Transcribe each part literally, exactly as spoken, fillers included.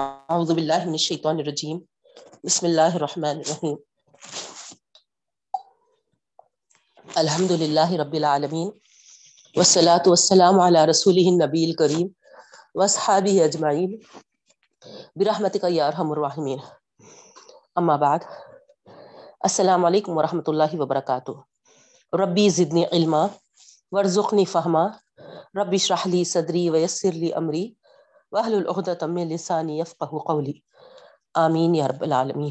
اعوذ باللہ من الشیطان الرجیم، بسم اللہ الرحمن الرحیم، الحمد للہ رب العالمین والصلاة والسلام علی رسولہ النبی الکریم واصحابہ اجمعین برحمتک یا ارحم الراحمین، اما بعد، السلام علیکم ورحمۃ اللہ وبرکاتہ۔ ربی زدنی علما وارزقنی فہما، رب اشرح لی صدری ویسر لی امری واحلل عقدۃ من لسانی یفقہوا قولی، آمین یا رب العالمین۔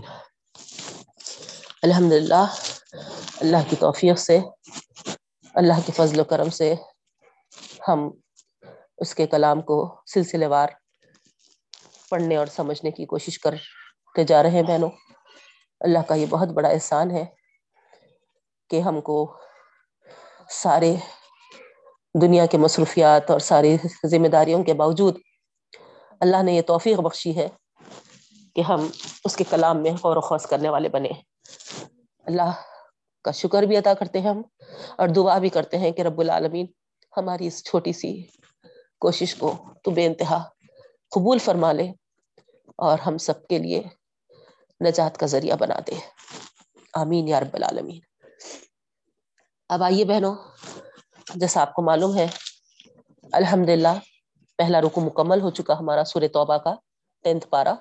الحمدللہ، اللہ کی توفیق سے، اللہ کے فضل و کرم سے ہم اس کے کلام کو سلسلے وار پڑھنے اور سمجھنے کی کوشش کرتے جا رہے ہیں۔ بہنوں، اللہ کا یہ بہت بڑا احسان ہے کہ ہم کو سارے دنیا کے مصروفیات اور ساری ذمہ داریوں کے باوجود اللہ نے یہ توفیق بخشی ہے کہ ہم اس کے کلام میں غور و خوض کرنے والے بنے۔ اللہ کا شکر بھی ادا کرتے ہیں ہم، اور دعا بھی کرتے ہیں کہ رب العالمین ہماری اس چھوٹی سی کوشش کو تو بے انتہا قبول فرما لے اور ہم سب کے لیے نجات کا ذریعہ بنا دے، آمین یا رب العالمین۔ اب آئیے بہنوں، جیسا آپ کو معلوم ہے، الحمدللہ پہلا رکو مکمل ہو چکا ہمارا، سورہ توبہ کا ٹینتھ پارہ۔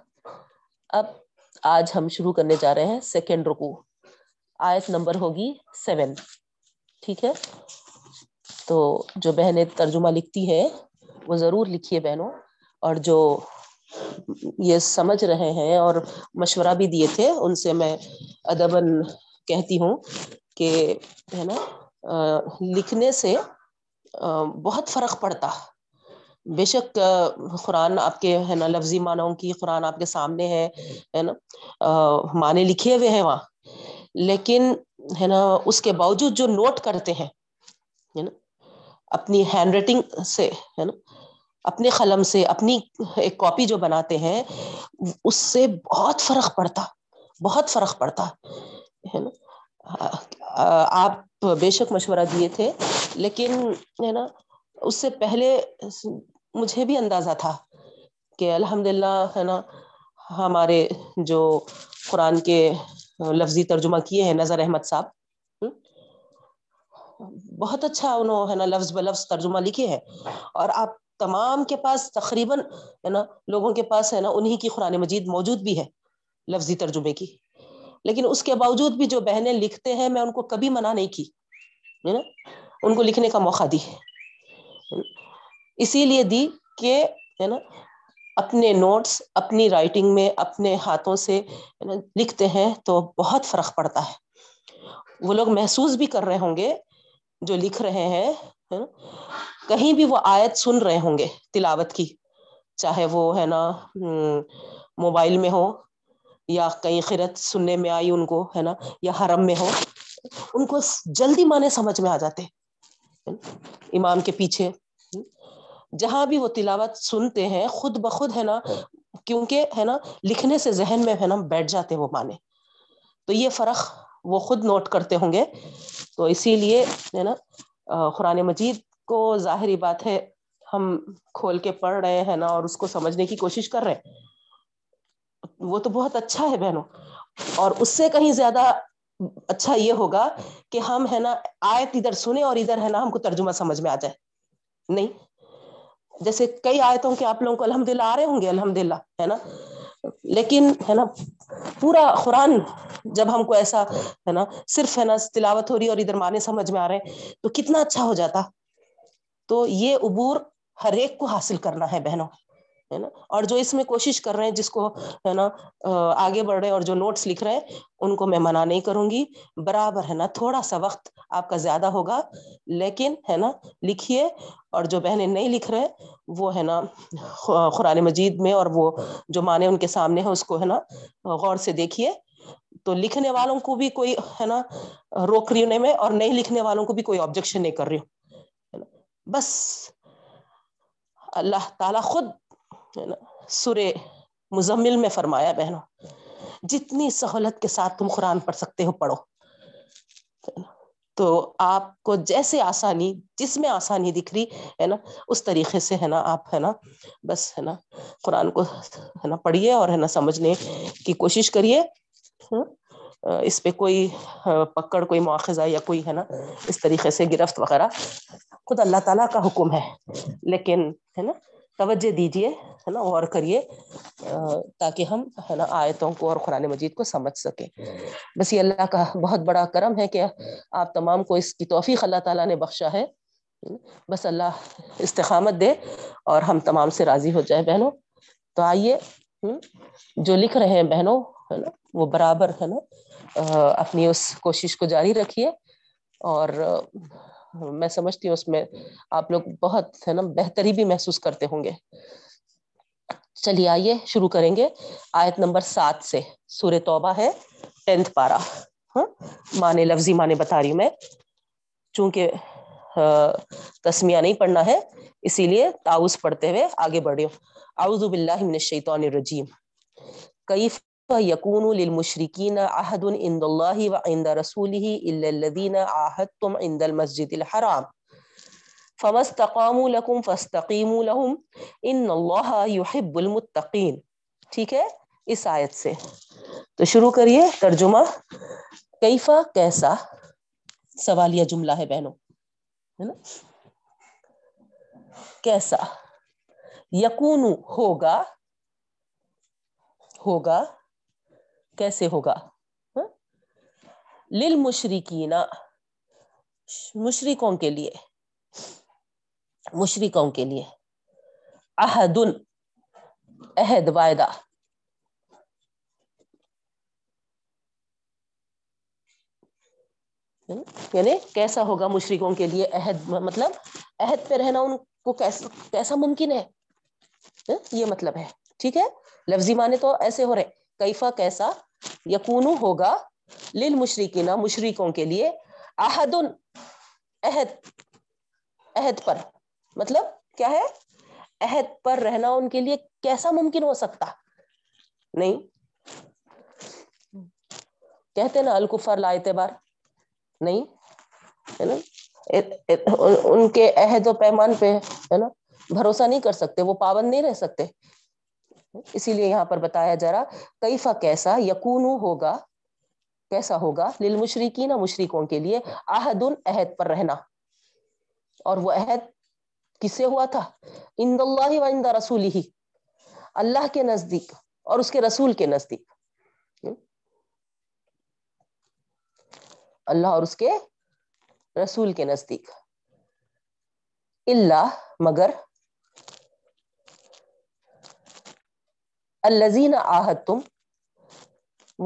اب آج ہم شروع کرنے جا رہے ہیں سیکنڈ رکو، آیت نمبر ہوگی سیون، ٹھیک ہے؟ تو جو بہنیں ترجمہ لکھتی ہیں وہ ضرور لکھیے بہنوں، اور جو یہ سمجھ رہے ہیں اور مشورہ بھی دیے تھے ان سے میں ادباً کہتی ہوں کہ ہے نا، لکھنے سے بہت فرق پڑتا۔ بے شک قرآن آپ کے ہے نا لفظی معنوں کی، قرآن آپ کے سامنے ہے ہے نا، معنی لکھے ہوئے ہیں وہاں، لیکن ہے نا اس کے باوجود جو نوٹ کرتے ہیں ہے نا اپنی ہینڈ رائٹنگ سے ہے نا، اپنے قلم سے اپنی ایک کاپی جو بناتے ہیں، اس سے بہت فرق پڑتا، بہت فرق پڑتا ہے نا۔ آپ بے شک مشورہ دیے تھے، لیکن ہے نا اس سے پہلے مجھے بھی اندازہ تھا کہ الحمدللہ ہے نا ہمارے جو قرآن کے لفظی ترجمہ کیے ہیں نظر احمد صاحب، بہت اچھا انہوں ہے نا لفظ بلفظ ترجمہ لکھے ہیں، اور آپ تمام کے پاس تقریباً ہے نا لوگوں کے پاس ہے نا انہی کی قرآن مجید موجود بھی ہے لفظی ترجمے کی، لیکن اس کے باوجود بھی جو بہنیں لکھتے ہیں، میں ان کو کبھی منع نہیں کی ہے نا، ان کو لکھنے کا موقع دی، اسی لیے دی کہ ہے نا اپنے نوٹس اپنی رائٹنگ میں اپنے ہاتھوں سے لکھتے ہیں تو بہت فرق پڑتا ہے۔ وہ لوگ محسوس بھی کر رہے ہوں گے جو لکھ رہے ہیں، کہیں بھی وہ آیت سن رہے ہوں گے تلاوت کی، چاہے وہ ہے نا موبائل میں ہو یا کہیں قرأت سننے میں آئی ان کو ہے نا، یا حرم میں ہو، ان کو جلدی معنی سمجھ میں آ جاتے امام کے پیچھے، جہاں بھی وہ تلاوت سنتے ہیں خود بخود ہے نا، کیونکہ ہے نا لکھنے سے ذہن میں ہے نا بیٹھ جاتے وہ معنی۔ تو یہ فرق وہ خود نوٹ کرتے ہوں گے، تو اسی لیے ہے نا قرآن مجید کو ظاہری بات ہے ہم کھول کے پڑھ رہے ہیں نا، اور اس کو سمجھنے کی کوشش کر رہے ہیں، وہ تو بہت اچھا ہے بہنوں، اور اس سے کہیں زیادہ اچھا یہ ہوگا کہ ہم ہے نا آیت ادھر سنیں اور ادھر ہے نا ہم کو ترجمہ سمجھ میں آ جائے، نہیں جیسے کئی آیتوں کے آپ لوگوں کو الحمدللہ آ رہے ہوں گے الحمدللہ ہے نا، لیکن ہے نا پورا قرآن جب ہم کو ایسا ہے نا صرف ہے نا تلاوت ہو رہی اور ادھر معنی سمجھ میں آ رہے ہیں تو کتنا اچھا ہو جاتا۔ تو یہ عبور ہر ایک کو حاصل کرنا ہے بہنوں ہے نا، اور جو اس میں کوشش کر رہے ہیں، جس کو ہے نا آگے بڑھ رہے ہیں اور جو نوٹس لکھ رہے ہیں، ان کو میں منع نہیں کروں گی، برابر ہے نا تھوڑا سا وقت آپ کا زیادہ ہوگا، لیکن ہے نا لکھیے، اور جو بہنیں نہیں لکھ رہے وہ ہے نا قرآن مجید میں اور وہ جو معنی ان کے سامنے ہے اس کو ہے نا غور سے دیکھیے، تو لکھنے والوں کو بھی کوئی ہے نا روک رہی ہوں میں، اور نہیں لکھنے والوں کو بھی کوئی آبجیکشن نہیں کر رہی ہوں، بس اللہ تعالیٰ خود سورہ مزمل میں فرمایا بہنوں، جتنی سہولت کے ساتھ تم قرآن پڑھ سکتے ہو پڑھو، تو آپ کو جیسے آسانی جس میں آسانی دکھ رہی ہے نا اس طریقے سے ہے نا آپ ہے نا بس ہے نا قرآن کو ہے نا پڑھیے اور ہے نا سمجھنے کی کوشش کریے. اس پہ کوئی پکڑ کوئی مواخذہ یا کوئی ہے نا اس طریقے سے گرفت وغیرہ خود اللہ تعالیٰ کا حکم ہے, لیکن ہے نا توجہ دیجیے ہے نا غور کریے تاکہ ہم ہے نا آیتوں کو اور قرآن مجید کو سمجھ سکیں. بس یہ اللہ کا بہت بڑا کرم ہے کہ آپ تمام کو اس کی توفیق اللہ تعالیٰ نے بخشا ہے. بس اللہ استقامت دے اور ہم تمام سے راضی ہو جائیں بہنوں. تو آئیے جو لکھ رہے ہیں بہنوں ہے نا وہ برابر ہے نا اپنی اس کوشش کو جاری رکھیے, اور میں سمجھتی ہوں اس میں آپ لوگ بہت ہے نا بہتری بھی محسوس کرتے ہوں گے. چلیے آئیے شروع کریں گے آیت نمبر سات سے. سورہ توبہ ہے ٹینتھ پارہ. ہاں معنی لفظی معنی بتا رہی ہوں میں, چونکہ تسمیہ نہیں پڑھنا ہے اسی لیے تعوذ پڑھتے ہوئے آگے بڑھ رہی ہوں. اعوذ باللہ من الشیطان الرجیم. کیف يَكُونُ لِلْمُشْرِكِينَ عَهْدٌ عِنْدَ اللَّهِ وَعِنْدَ رَسُولِهِ إِلَّا الَّذِينَ عَاهَدتُّمْ عِنْدَ الْمَسْجِدِ الْحَرَامِ فَمَا اسْتَقَامُوا لَكُمْ فَاسْتَقِيمُوا لَهُمْ إِنَّ اللَّهَ يُحِبُّ الْمُتَّقِينَ. ٹھیک ہے اس آیت سے تو شروع کریے ترجمہ. کیفا کیسا سوالیہ جملہ ہے بہنوں ہے نا. کیسا یکون ہوگا, ہوگا کیسے ہوگا, للمشرکین مشرکوں کے لیے, مشرکوں کے لیے, عہد عہد وعدہ, یعنی کیسا ہوگا مشرکوں کے لیے عہد مطلب عہد پہ رہنا ان کو کیسا کیسا ممکن ہے, یہ مطلب ہے. ٹھیک ہے لفظی معنی تو ایسے ہو رہے کیفا کیسا یکونو ہوگا للمشرکین مشرکوں کے لیے عہد عہد عہد پر, مطلب کیا ہے عہد پر رہنا ان کے لیے کیسا ممکن ہو سکتا نہیں. کہتے نا الکفر لا اعتبار نہیں ہے نا, ان کے عہد و پیمان پہ ہے نا بھروسہ نہیں کر سکتے, وہ پابند نہیں رہ سکتے. اسی لیے یہاں پر بتایا جا رہا کیفا کیسا یکونو ہوگا کیسا ہوگا للمشرکین مشرکوں کے لیے عہد عہد پر رہنا, اور وہ عہد کس سے ہوا تھا عند اللہ و عند رسولہ اللہ کے نزدیک اور اس کے رسول کے نزدیک, اللہ اور اس کے رسول کے نزدیک. اللہ مگر الذین عاہدتم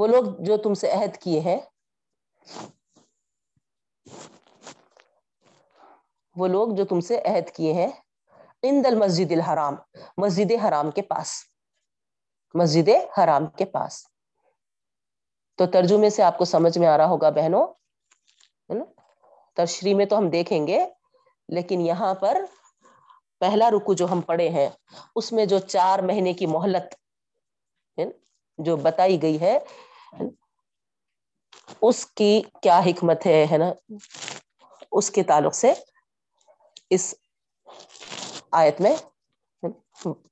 وہ لوگ جو تم سے عہد کیے ہیں, وہ لوگ جو تم سے عہد کیے ہیں عند المسجد الحرام مسجد حرام کے پاس, مسجد حرام کے پاس. تو ترجمے سے آپ کو سمجھ میں آ رہا ہوگا بہنوں ہے نا, تشریح میں تو ہم دیکھیں گے, لیکن یہاں پر پہلا رکو جو ہم پڑھے ہیں اس میں جو چار مہینے کی مہلت جو بتائی گئی ہے اس کی کیا حکمت ہے ہے نا, اس کے تعلق سے اس آیت میں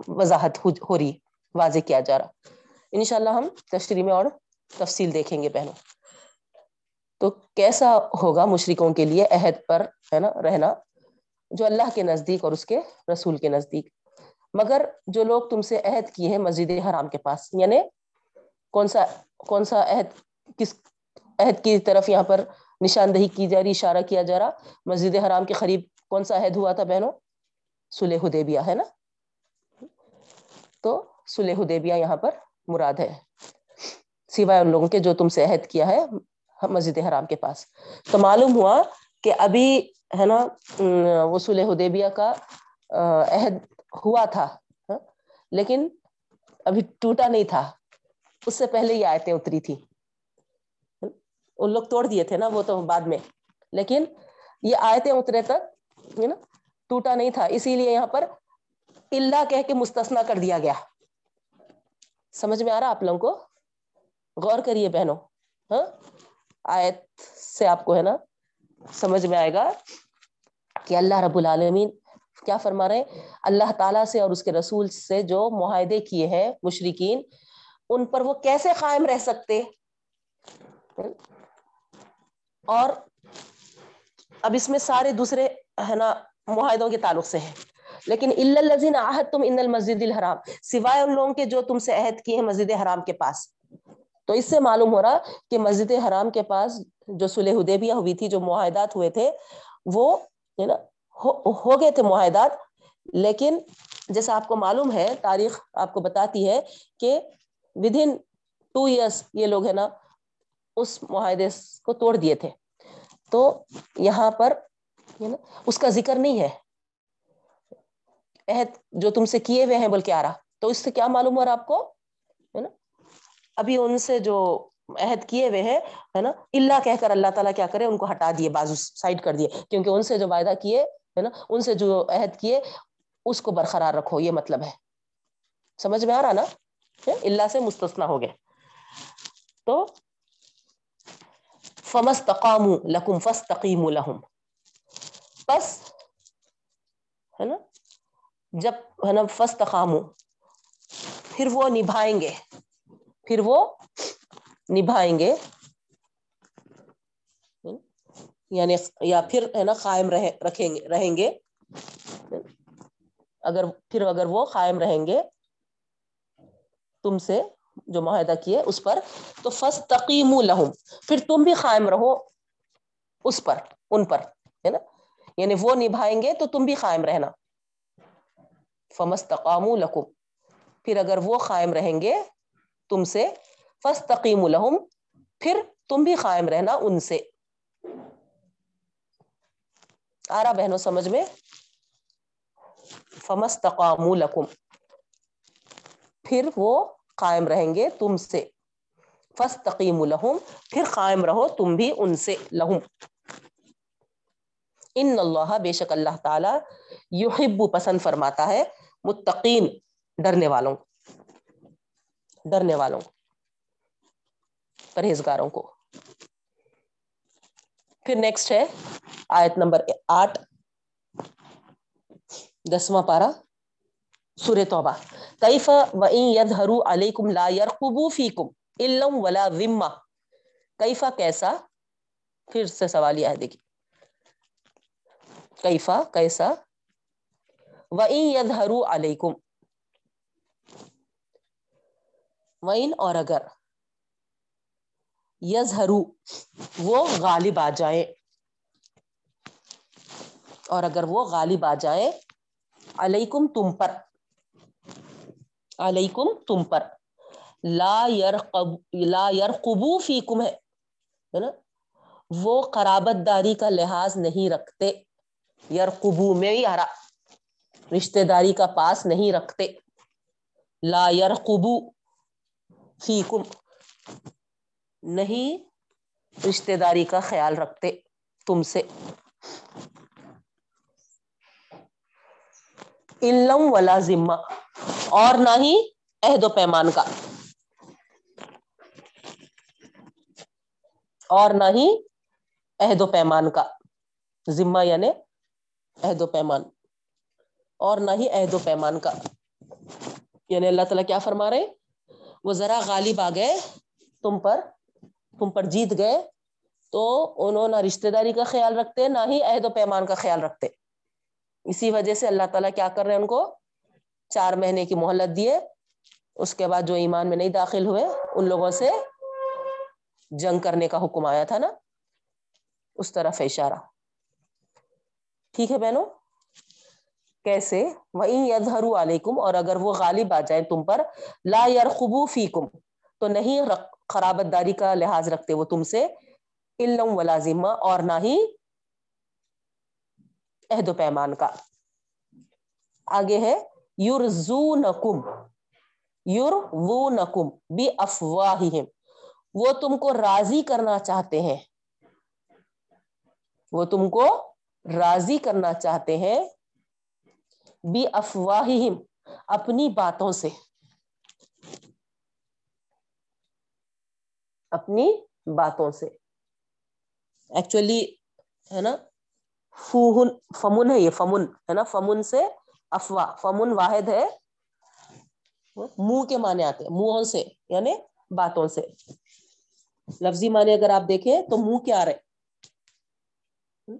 وضاحت ہو رہی, واضح کیا جا رہا. انشاءاللہ ہم تشریح میں اور تفصیل دیکھیں گے بہنوں. تو کیسا ہوگا مشرکوں کے لیے عہد پر ہے نا رہنا جو اللہ کے نزدیک اور اس کے رسول کے نزدیک, مگر جو لوگ تم سے عہد کیے ہیں مسجد حرام کے پاس. یعنی کون سا کون سا عہد, کس عہد کی طرف یہاں پر نشاندہی کی جا رہی, اشارہ کیا جا رہا. مسجد حرام کے قریب کون سا عہد ہوا تھا بہنوں, صلح حدیبیہ ہے نا, تو صلح حدیبیہ یہاں پر مراد ہے, سوائے ان لوگوں کے جو تم سے عہد کیا ہے مسجد حرام کے پاس. تو معلوم ہوا کہ ابھی ہے نا وہ صلح حدیبیہ کا عہد ہوا تھا لیکن ابھی ٹوٹا نہیں تھا, اس سے پہلے یہ آیتیں اتری تھی. ان لوگ توڑ دیے تھے نا وہ تو بعد میں, لیکن یہ آیتیں اترے تک ہے نا ٹوٹا نہیں تھا, اسی لیے یہاں پر اللہ کہہ کے مستثنا کر دیا گیا. سمجھ میں آ رہا آپ لوگوں کو, غور کریے بہنوں. ہاں آیت سے آپ کو ہے نا سمجھ میں آئے گا کہ اللہ رب العالمین کیا فرما رہے ہیں؟ اللہ تعالیٰ سے اور اس کے رسول سے جو معاہدے کیے ہیں مشرکین، ان پر وہ کیسے قائم رہ سکتے؟ اور اب اس میں سارے دوسرے ہے نا معاہدوں کے تعلق سے ہے، لیکن الا الذین عاہدتم ان المسجد الحرام، سوائے ان لوگوں کے جو تم سے عہد کیے ہیں مسجد حرام کے پاس. تو اس سے معلوم ہو رہا کہ مسجد حرام کے پاس جو صلح حدیبیہ ہوئی تھی، جو معاہدات ہوئے تھے، وہ ہے نا ہو گئے تھے معاہدات، لیکن جیسا آپ کو معلوم ہے تاریخ آپ کو بتاتی ہے کہ ود ان ٹو ایئرس یہ لوگ ہے نا اس معاہدے کو توڑ دیے تھے. تو یہاں پر ہے نا اس کا ذکر نہیں ہے، عہد جو تم سے کیے ہوئے ہیں بول کے آ رہا. تو اس سے کیا معلوم ہو رہا آپ کو ہے نا؟ ابھی ان سے جو عہد کیے ہوئے ہیں ہے نا، اللہ کہہ کر اللہ تعالیٰ کیا کرے، ان کو ہٹا دیے، بازو سائڈ کر دیے، کیونکہ ان سے جو وعدہ کیے ہے نا، ان سے جو عہد کیے اس کو برقرار رکھو، یہ مطلب ہے. سمجھ میں آ رہا نا؟ اللہ سے مستثنا ہو گئے. تو فمستقاموا لکم فاستقیموا لہم، بس ہے نا جب ہے نا فاستقاموا، پھر وہ نبھائیں گے، پھر وہ نبھائیں گے یعنی یا پھر ہے نا قائم رکھیں گے، رہیں گے، اگر پھر اگر وہ قائم رہیں گے تم سے جو معاہدہ کیے اس پر. تو فاستقیموا لہم، پھر تم بھی قائم رہو اس پر، ان پر ہے نا، یعنی وہ نبھائیں گے تو تم بھی قائم رہنا. فمستقاموا لکم، پھر اگر وہ قائم رہیں گے تم سے، فاستقیموا لہم، پھر تم بھی قائم رہنا ان سے. آ رہا بہنوں سمجھ میں؟ فمستقاموا لکم، پھر وہ قائم رہیں گے تم سے، فاستقیموا لہم، پھر قائم رہو تم بھی ان سے. لہم، ان اللہ، بے شک اللہ تعالیٰ، یحب، پسند فرماتا ہے، متقین، ڈرنے والوں ڈرنے والوں پرہیزگاروں کو. پھر نیکسٹ ہے آیت نمبر آٹھ، دسواں پارہ، سورۃ توبہ. کیف وان یظہروا علیکم لا یرقبوا فیکم الا ولا ذمہ. کیفا کیسا، پھر سے سوالیہ ہے، دیکھیے کیفا کیسا، وان یظہروا علیکم، وَإِنْ اور اگر، یظہرو وہ غالب آ جائیں، اور اگر وہ غالب آ جائیں، علیکم تم پر، علیکم تم پر، لا یرقب، لا یرقبو فیکم ہے نا، وہ قرابت داری کا لحاظ نہیں رکھتے، یرقبو میں ہی آ رہا، رشتہ داری کا پاس نہیں رکھتے، لا یرقبو فیکم، نہیں رشتہ داری کا خیال رکھتے تم سے، علم ولا ذمہ، اور نہ ہی عہد و پیمان کا، اور نہ ہی عہد و پیمان کا ذمہ یعنی عہد و پیمان، اور نہ ہی عہد و پیمان کا. یعنی اللہ تعالیٰ کیا فرما رہے ہیں؟ وہ ذرا غالب آ گئے تم پر، تم پر جیت گئے، تو انہوں نہ رشتہ داری کا خیال رکھتے، نہ ہی عہد و پیمان کا خیال رکھتے. اسی وجہ سے اللہ تعالیٰ کیا کر رہے ہیں؟ ان کو چار مہینے کی مہلت دیے، اس کے بعد جو ایمان میں نہیں داخل ہوئے ان لوگوں سے جنگ کرنے کا حکم آیا تھا نا، اس طرف اشارہ. ٹھیک ہے بہنوں؟ کیسے؟ وَإِن يَظْهَرُوا عَلَيْكُمْ، اور اگر وہ غالب آ جائیں تم پر، لَا يَرْقُبُوا فِيكُمْ، تو نہیں قرابت داری کا لحاظ رکھتے وہ تم سے، إِلًّا وَلَا ذِمَّةً، اور نہ ہی عہد و پیمان کا. آگے ہے يُرْضُونَكُمْ، يُرْضُونَكُمْ بِأَفْوَاهِهِمْ، وہ تم کو راضی کرنا چاہتے ہیں، وہ تم کو راضی کرنا چاہتے ہیں بی افواہہم، اپنی باتوں سے، اپنی باتوں سے. ایکچولی ہے نا فوہن فمن ہے یہ فمن ہے نا فمن سے افوا فمن واحد ہے منہ کے معنی آتے ہیں منہوں سے یعنی باتوں سے. لفظی معنی اگر آپ دیکھیں تو منہ کیا آ رہے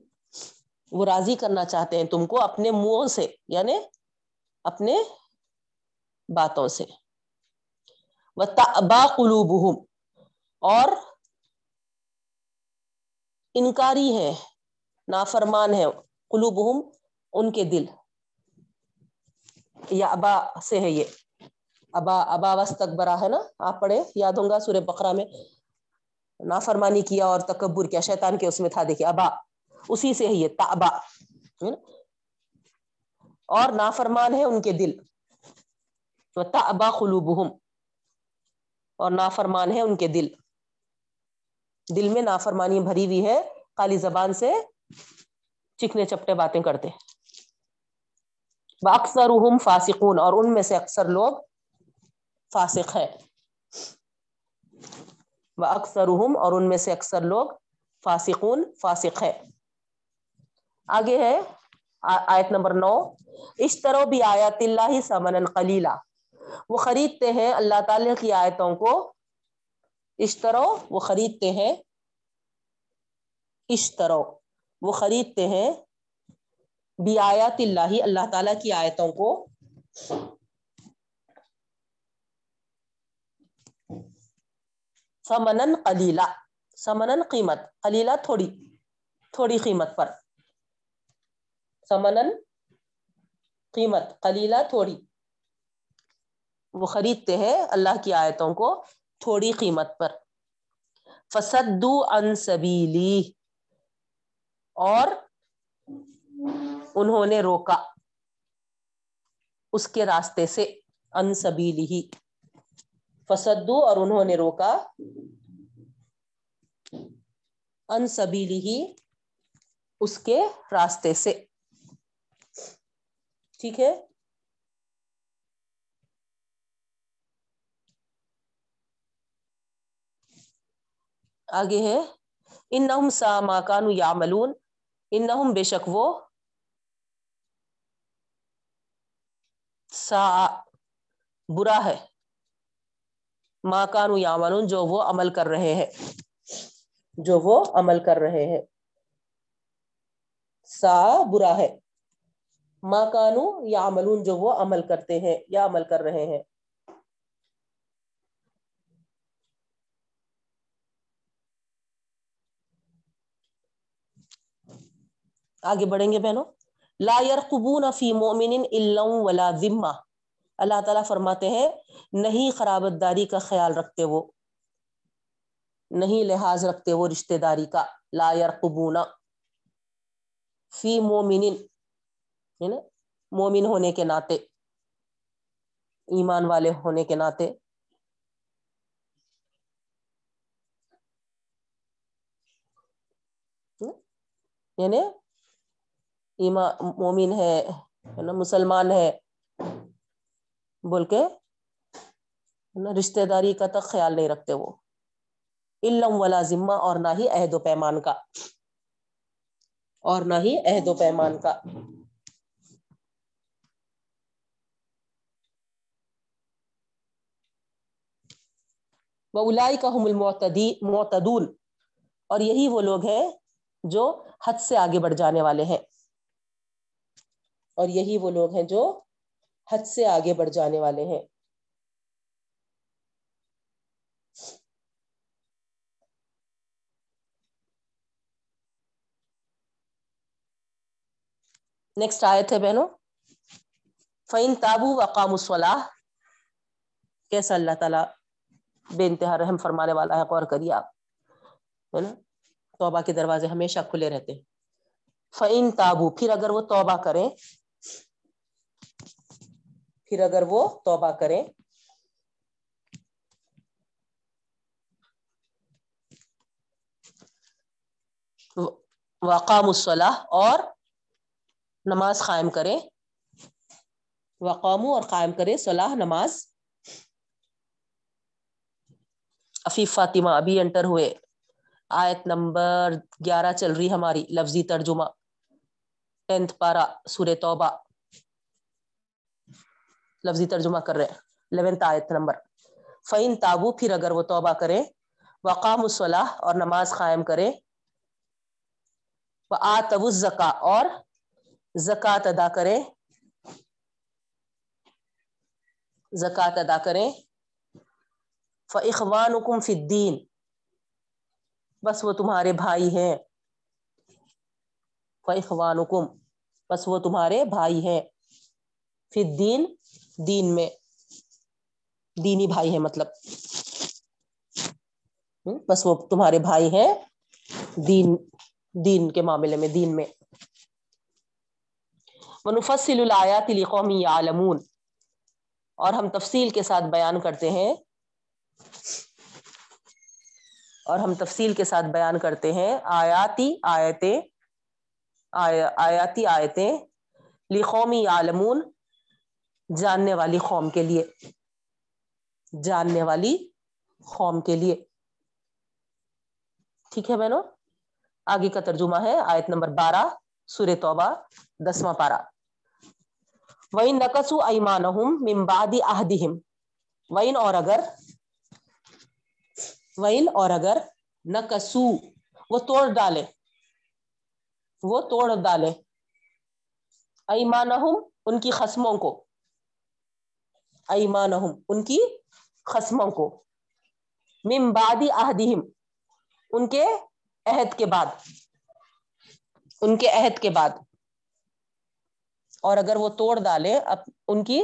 وہ راضی کرنا چاہتے ہیں تم کو اپنے منہوں سے یعنی اپنے باتوں سے. وَتَأْبَى قُلُوبُهُمْ اور انکاری ہیں نافرمان ہیں قلوبہم ان کے دل یا ابا سے ہے یہ ابا ابا واستکبرا ہے نا آپ پڑھے یاد ہوں گا سورہ بقرہ میں نافرمانی کیا اور تکبر کیا شیطان کے اس میں تھا دیکھیے ابا اسی سے ہے یہ تابا اور نافرمان ہے ان کے دل تابا قلوبہم اور نافرمان ہے ان کے دل دل میں نافرمانی بھری ہوئی ہے کالی زبان سے چکنے چپٹے باتیں کرتے ہیں. وَأَكْثَرُهُمْ فَاسِقُونَ اور ان میں سے اکثر لوگ فاسق ہیں. وَأَكْثَرُهُمْ اور ان میں سے اکثر لوگ فاسقون فاسق ہیں. آگے ہے آیت نمبر نو اشتروا بآیات اللہ ثمنا قلیلا وہ خریدتے ہیں اللہ تعالیٰ کی آیتوں کو اشترو وہ خریدتے ہیں اشترو وہ خریدتے ہیں بآیات اللہ اللہ تعالیٰ کی آیتوں کو ثمناً قلیلا ثمناً قیمت قلیلا تھوڑی تھوڑی قیمت پر ثمناً قیمت قلیلا تھوڑی وہ خریدتے ہیں اللہ کی آیتوں کو تھوڑی قیمت پر. فصدوا عن سبیلی اور انہوں نے روکا اس کے راستے سے عن سبیلہ فصدوا اور انہوں نے روکا عن سبیلہ اس کے راستے سے. ٹھیک ہے آگے ہے انہم سا ما کانوا یعملون انہم بے شک وہ سا برا ہے ما کانوا یعملون جو وہ عمل کر رہے ہیں جو وہ عمل کر رہے ہیں سا برا ہے ما کانوا یعملون جو وہ عمل کرتے ہیں یا عمل کر رہے ہیں. آگے بڑھیں گے بہنوں لا يرقبون فی مؤمن الا ولا ذمہ اللہ تعالیٰ فرماتے ہیں نہیں خرابت داری کا خیال رکھتے وہ نہیں لحاظ رکھتے وہ رشتہ داری کا. لا يرقبون فی مؤمن مومن ہونے کے ناطے ایمان والے ہونے کے ناطے یعنی مومن ہے مسلمان ہے بول کے رشتہ داری کا تک خیال نہیں رکھتے وہ علم ولا ذمہ اور نہ ہی عہد و پیمان کا اور نہ ہی عہد و پیمان کا. وَأُولَٰئِكَ هُمُ الْمُعْتَدُونَ اور یہی وہ لوگ ہیں جو حد سے آگے بڑھ جانے والے ہیں اور یہی وہ لوگ ہیں جو حد سے آگے بڑھ جانے والے ہیں. نیکسٹ آیت ہے بہنوں فَإِن تَابُوا وَأَقَامُوا الصَّلَاةَ کیسا اللہ تعالیٰ بے انتہا رحم فرمانے والا ہے غور کریے آپ ہے نا توبہ کے دروازے ہمیشہ کھلے رہتے ہیں. فَإِن تَابُوا پھر اگر وہ توبہ کریں پھر اگر وہ توبہ کریں وَأَقَامُوا الصَّلَاةَ اور نماز قائم کریں وَأَقَامُوا اور قائم کریں صلاح نماز. عفیف فاطمہ ابھی انٹر ہوئے آیت نمبر گیارہ چل رہی ہماری لفظی ترجمہ، ٹینتھ پارہ سورہ توبہ، لفظی ترجمہ کر رہے ہیں، الیونتھ آیت نمبر۔ فَإِن تَابُوا، پھر اگر وہ توبہ کریں، وَقَامُوا الصَّلَاةَ، اور نماز قائم کریں، وَآتَوُا الزَّكَاةَ، اور زکوٰۃ ادا کریں، زکوٰۃ ادا کریں، فَإِخْوَانُكُمْ فِي الدِّينِ، بس وہ تمہارے بھائی ہیں، فَإِخْوَانُكُمْ، بس وہ تمہارے بھائی ہیں، فِي الدِّينِ، دین میں، دینی بھائی ہیں مطلب، بس وہ تمہارے بھائی ہیں دین دین کے معاملے میں، دین میں۔ وَنُفَصِّلُ الْآيَاتِ لِقَوْمٍ يَعْلَمُونَ، اور ہم تفصیل کے ساتھ بیان کرتے ہیں اور ہم تفصیل کے ساتھ بیان کرتے ہیں آیاتی آیتیں آیاتی آیتیں لِقَوْمٍ يَعْلَمُونَ، جاننے والی قوم کے لیے، جاننے والی قوم کے لیے۔ ٹھیک ہے بہنوں، آگے کا ترجمہ ہے آیت نمبر بارہ سورہ توبہ دسواں پارہ۔ وَإِن نَقَصُوا أَيْمَانَهُمْ مِن بَعْدِ عَهْدِهِمْ، وَإِن اور اگر، وَإِن اور اگر، نَقَصُوا، وہ توڑ ڈالے، وہ توڑ ڈالے، أَيْمَانَهُمْ، ان کی خصموں کو، أَيْمَانَهُمْ، ان کی خصموں کو، مِن بَعْدِ عَهْدِهِمْ، ان کے عہد کے بعد، ان کے عہد کے بعد، اور اگر وہ توڑ ڈالیں ان کی،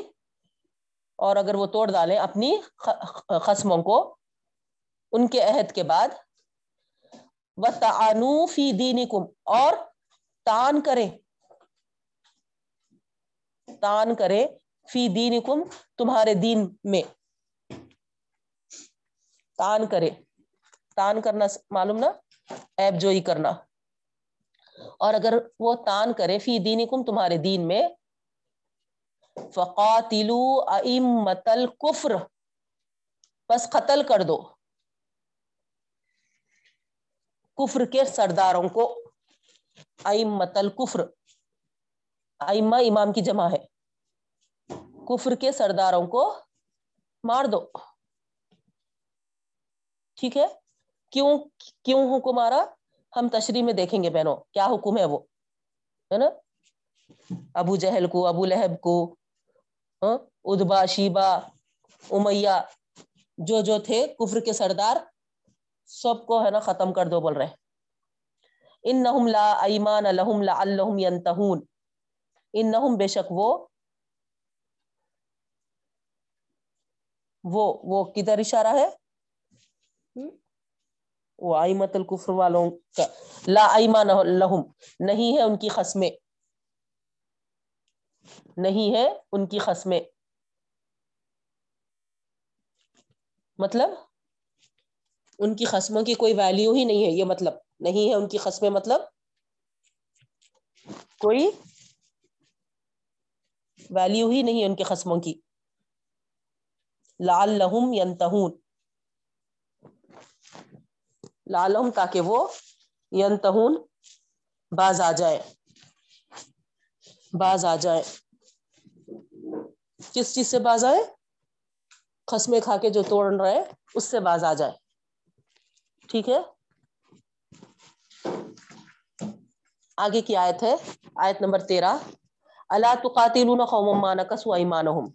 اور اگر وہ توڑ ڈالیں اپنی خصموں کو ان کے عہد کے بعد، وَتَعَنُوا فِي دِينِكُمْ، اور تان کریں، تان کریں، فِي دِينِكُمْ، تمہارے دین میں تان کریں، تان کرنا معلوم نا، عیب جوئی کرنا، اور اگر وہ تان کرے فی دینکم، تمہارے دین میں، فَقَاتِلُوا أَئِمَّةَ الْكُفْرِ، بس قتل کر دو کفر کے سرداروں کو، أئمَّةَ الْكُفْرِ، ائمہ امام کی جمع ہے، کفر کے سرداروں کو مار دو۔ ٹھیک ہے، کیوں کیوں حکم آ رہا، ہم تشریح میں دیکھیں گے بہنوں کیا حکم ہے، وہ ہے نا ابو جہل کو، ابو لہب کو، ادبا، شیبہ، امیہ، جو جو تھے کفر کے سردار، سب کو ہے نا ختم کر دو بول رہے ہیں۔ انہم لا ایمان لہم لعلہم ینتہون، انہم، بے شک وہ، وہ وہ کدھر اشارہ ہے، وہ ائمۃ الکفر والوں کا، لا ایمان لہم، نہیں ہے ان کی خصمیں، نہیں ہے ان کی خصمیں، مطلب ان کی خصموں کی کوئی ویلیو ہی نہیں ہے، یہ مطلب نہیں ہے ان کی خصمیں، مطلب کوئی ویلیو ہی نہیں ہے ان کے خصموں کی، لعلہم ینتہون، لعلہم، تاکہ وہ، ینتہون، باز آ جائے، باز آ جائے، کس چیز سے باز آئے، خصمیں کھا کے جو توڑ رہے اس سے باز آ جائے۔ ٹھیک ہے، آگے کی آیت ہے آیت نمبر تیرہ۔ الا تقاتلون قوما ما نقصوا ایمانہم،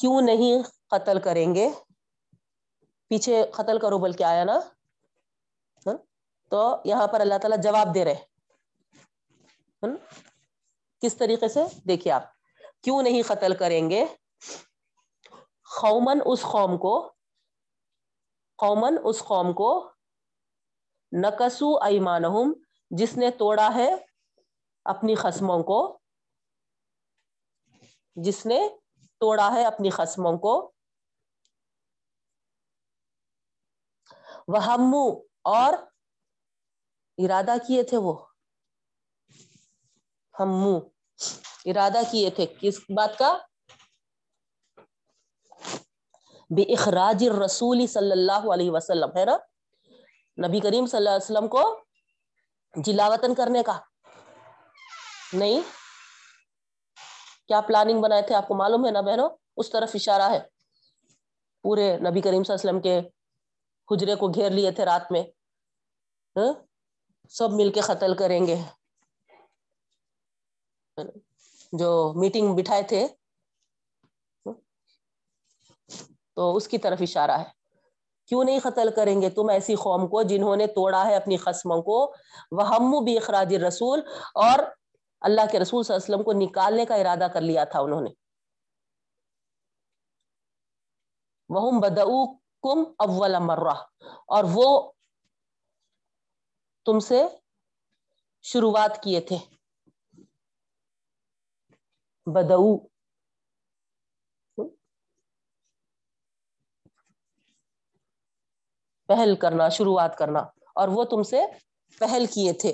کیوں نہیں قتل کریں گے، پیچھے قتل کرو بول کے آیا نا، تو یہاں پر اللہ تعالیٰ جواب دے رہے کس طریقے سے، دیکھیے آپ، کیوں نہیں قتل کریں گے، قومن، اس قوم کو، قومن، اس قوم کو، نقصو ایمانہم، جس نے توڑا ہے اپنی خصموں کو، جس نے توڑا ہے اپنی خصموں کو، وَهَمُّوا، اور ارادہ کیے تھے، وہ ہمو، ارادہ کیے تھے کس بات کا، بِإِخْرَاجِ الرَّسُولِ صلی اللہ علیہ وسلم، ہے نا، نبی کریم صلی اللہ علیہ وسلم کو جلاوطن کرنے کا نہیں کیا پلاننگ بنائے تھے آپ کو معلوم ہے نا بہنوں. اس طرف اشارہ ہے. پورے نبی کریم صلی اللہ علیہ وسلم کے حجرے کو گھیر لیے تھے رات میں, سب مل کے قتل کریں گے. جو میٹنگ بٹھائے تھے تو اس کی طرف اشارہ ہے. کیوں نہیں قتل کریں گے تم ایسی قوم کو جنہوں نے توڑا ہے اپنی خصموں کو, وہم باخراج الرسول, اور اللہ کے رسول صلی اللہ علیہ وسلم کو نکالنے کا ارادہ کر لیا تھا انہوں نے. وہم بدؤکم اول مرہ, اور وہ تم سے شروعات کیے تھے. بدؤ پہل کرنا, شروعات کرنا, اور وہ تم سے پہل کیے تھے.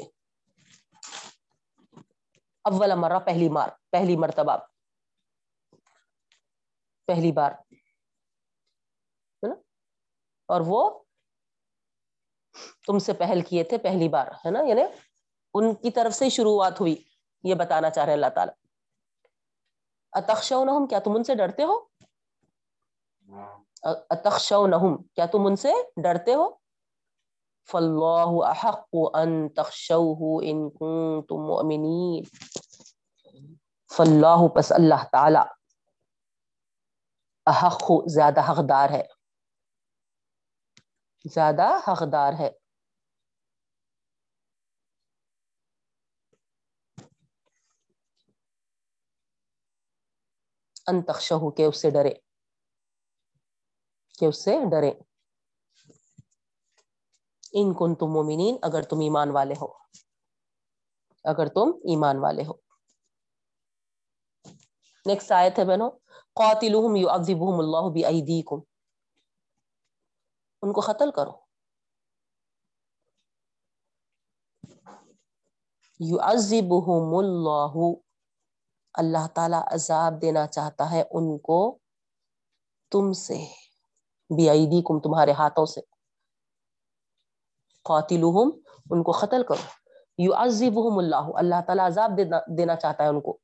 اول مرہ پہلی مار پہلی مرتبہ پہلی بار, ہے نا, اور وہ تم سے پہل کیے تھے پہلی بار, ہے نا, یعنی ان کی طرف سے شروعات ہوئی. یہ بتانا چاہ رہے ہیں اللہ تعالیٰ. اتخشونہم, کیا تم ان سے ڈرتے ہو؟ اتخشونہم, کیا تم ان سے ڈرتے ہو؟ فاللہ احق ان تخشوہ ان کنتم مؤمنین. فاللہ, پس اللہ تعالی, احق, زیادہ حقدار ہے, زیادہ حقدار ہے. ان تخشوہ, کہ اس سے ڈرے, کہ اس سے ڈریں. ان کنتم مومنین, اگر تم ایمان والے ہو, اگر تم ایمان والے ہو. نیکسٹ آیت ہے بہنوں, قاتلوہم یعذبہم اللہ بایدیکم, ان کو قتل کرو. یعذبہم اللہ, اللہ تعالی عذاب دینا چاہتا ہے ان کو تم سے, بِأَيْدِيكُمْ, تمہارے ہاتھوں سے. قاتلوہم, ان کو قتل کرو. یعذبہم اللہ, اللہ تعالیٰ عذاب دینا چاہتا ہے ان کو.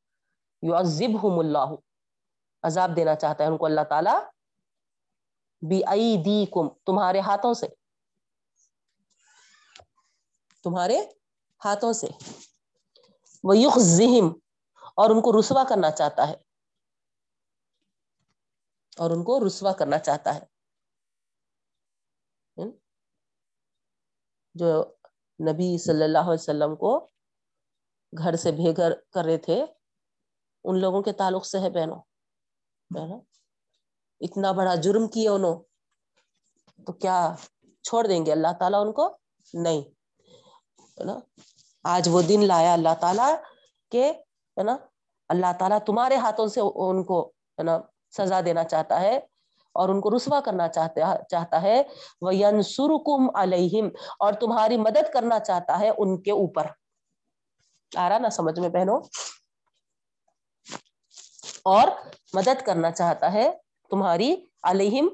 یعذبہم اللہ, عذاب دینا چاہتا ہے ان کو اللہ تعالیٰ, بِأَيْدِيكُمْ, تمہارے ہاتھوں سے, تمہارے ہاتھوں سے. وَيُخْزِهِمْ, اور ان کو رسوا کرنا چاہتا ہے, اور ان کو رسوا کرنا چاہتا ہے. جو نبی صلی اللہ علیہ وسلم کو گھر سے بے گھر کر رہے تھے ان لوگوں کے تعلق سے ہے بہنوں. بہنوں اتنا بڑا جرم کیا انہوں, تو کیا چھوڑ دیں گے اللہ تعالیٰ ان کو؟ نہیں, ہے نا. آج وہ دن لایا اللہ تعالیٰ کہ, ہے نا, اللہ تعالیٰ تمہارے ہاتھوں سے ان کو, ہے نا, سزا دینا چاہتا ہے اور ان کو رسوا کرنا چاہتا ہے. وَيَنْصُرُكُمْ عَلَيْهِمْ, اور تمہاری مدد کرنا چاہتا ہے ان کے اوپر. آ رہا نا سمجھ میں بہنوں؟ اور مدد کرنا چاہتا ہے تمہاری, علیہم,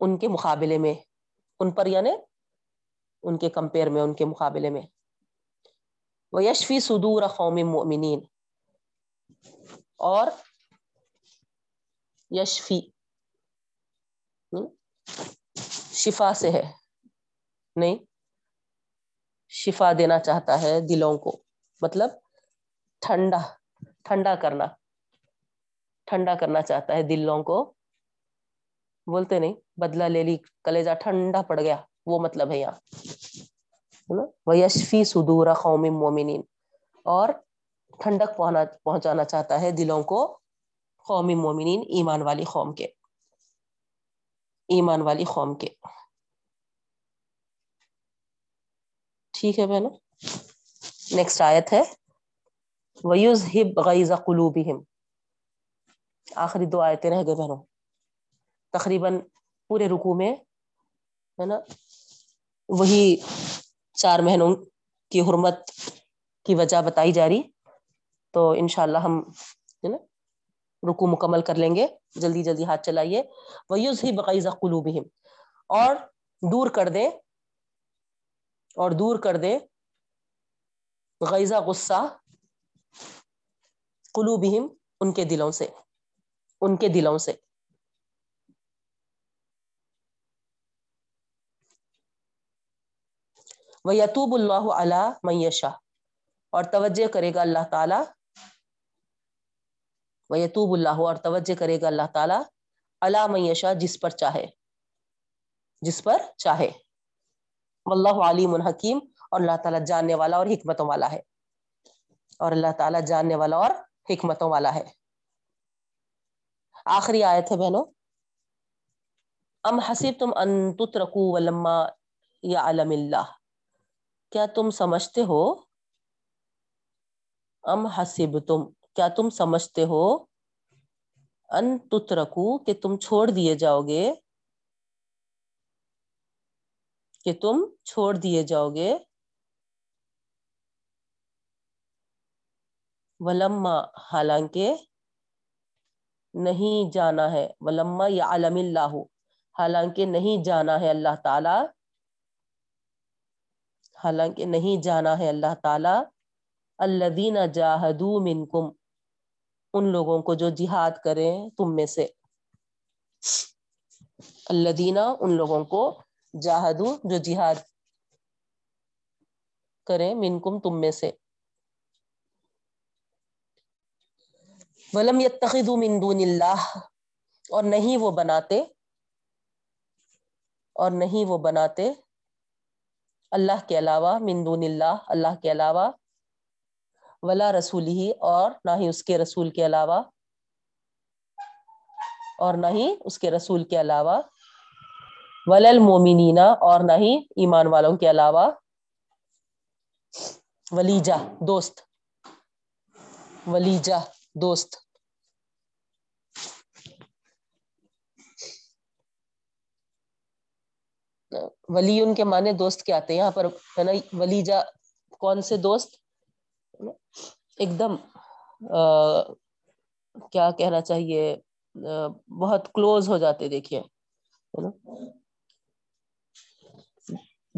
ان کے مقابلے میں, ان پر یعنی ان کے کمپیر میں, ان کے مقابلے میں. وَيَشْفِي صُدُورَ قَوْمٍ مُؤْمِنِينَ, اور یشفی شفا سے ہے, نہیں, شفا دینا چاہتا ہے دلوں کو, مطلب ٹھنڈا, ٹھنڈا کرنا, ٹھنڈا کرنا چاہتا ہے دلوں کو. بولتے نہیں, بدلہ لے لی, کلیجہ ٹھنڈا پڑ گیا, وہ مطلب ہے یہاں. وَيَشْفِي صُدُورَ قَوْمٍ مُؤْمِنِينَ, اور ٹھنڈک پہنچانا چاہتا ہے دلوں کو قوم مومنین, ایمان والی قوم کے, ایمان والی قوم کے. ٹھیک ہے بہنوں. نیکسٹ آیت ہے وَيُذْهِبْ غَيْظَ قُلُوبِهِمْ. آخری دو آیتیں رہ گئے بہنوں تقریباً پورے رکوع میں, ہے نا. وہی چار مہینوں کی حرمت کی وجہ بتائی جا رہی, تو انشاءاللہ ہم, ہے نا, رکوع مکمل کر لیں گے. جلدی جلدی ہاتھ چلائیے. وَيُذْهِبْ غَيْظَ قُلُوبِهِمْ, اور دور کر دیں اور دور کر دے غیظہ غصہ قلوبہم ان کے دلوں سے ان کے دلوں سے وَيَتُوبُ اللَّهُ عَلَى مَنْ يَشَاءُ اور توجہ کرے گا اللہ تعالی وَيَتُوبُ اللَّهُ اور توجہ کرے گا اللہ تعالی عَلَى مَنْ يَشَاءُ جس پر چاہے جس پر چاہے واللہ علیم حکیم اور اللہ تعالیٰ جاننے والا اور حکمتوں والا ہے اور اللہ تعالیٰ جاننے والا اور حکمتوں والا ہے. آخری آیت ہے بہنوں. ام حسبتم ان تترکوا ولما یعلم اللہ کیا تم سمجھتے ہو ام حسبتم کیا تم سمجھتے ہو ان تترکوا کہ تم چھوڑ دیے جاؤ گے کہ تم چھوڑ دیے جاؤ گے ولما حالانکہ نہیں جانا ہے ولما یعلم اللہ حالانکہ نہیں جانا ہے اللہ تعالی حالانکہ نہیں جانا ہے اللہ تعالی الذین جاہدوا منکم ان لوگوں کو جو جہاد کریں تم میں سے الذین ان لوگوں کو جاہدو جو جہاد کریں منکم تم میں سے ولم یتخذوا من دون اللہ اور نہیں وہ بناتے اور نہیں وہ بناتے اللہ کے علاوہ من دون اللہ اللہ کے علاوہ ولا رسولہ اور نہ ہی اس کے رسول کے علاوہ اور نہ ہی اس کے رسول کے علاوہ وَلَلْمُؤْمِنِينَ اور نہ ہی ایمان والوں کے علاوہ ولیجہ دوست ولیجہ دوست ولی ان کے معنی دوست کیا آتے ہیں یہاں پر ہے نا ولیجہ کون سے دوست ایک دم کیا کہنا چاہیے بہت کلوز ہو جاتے دیکھیے ہے نا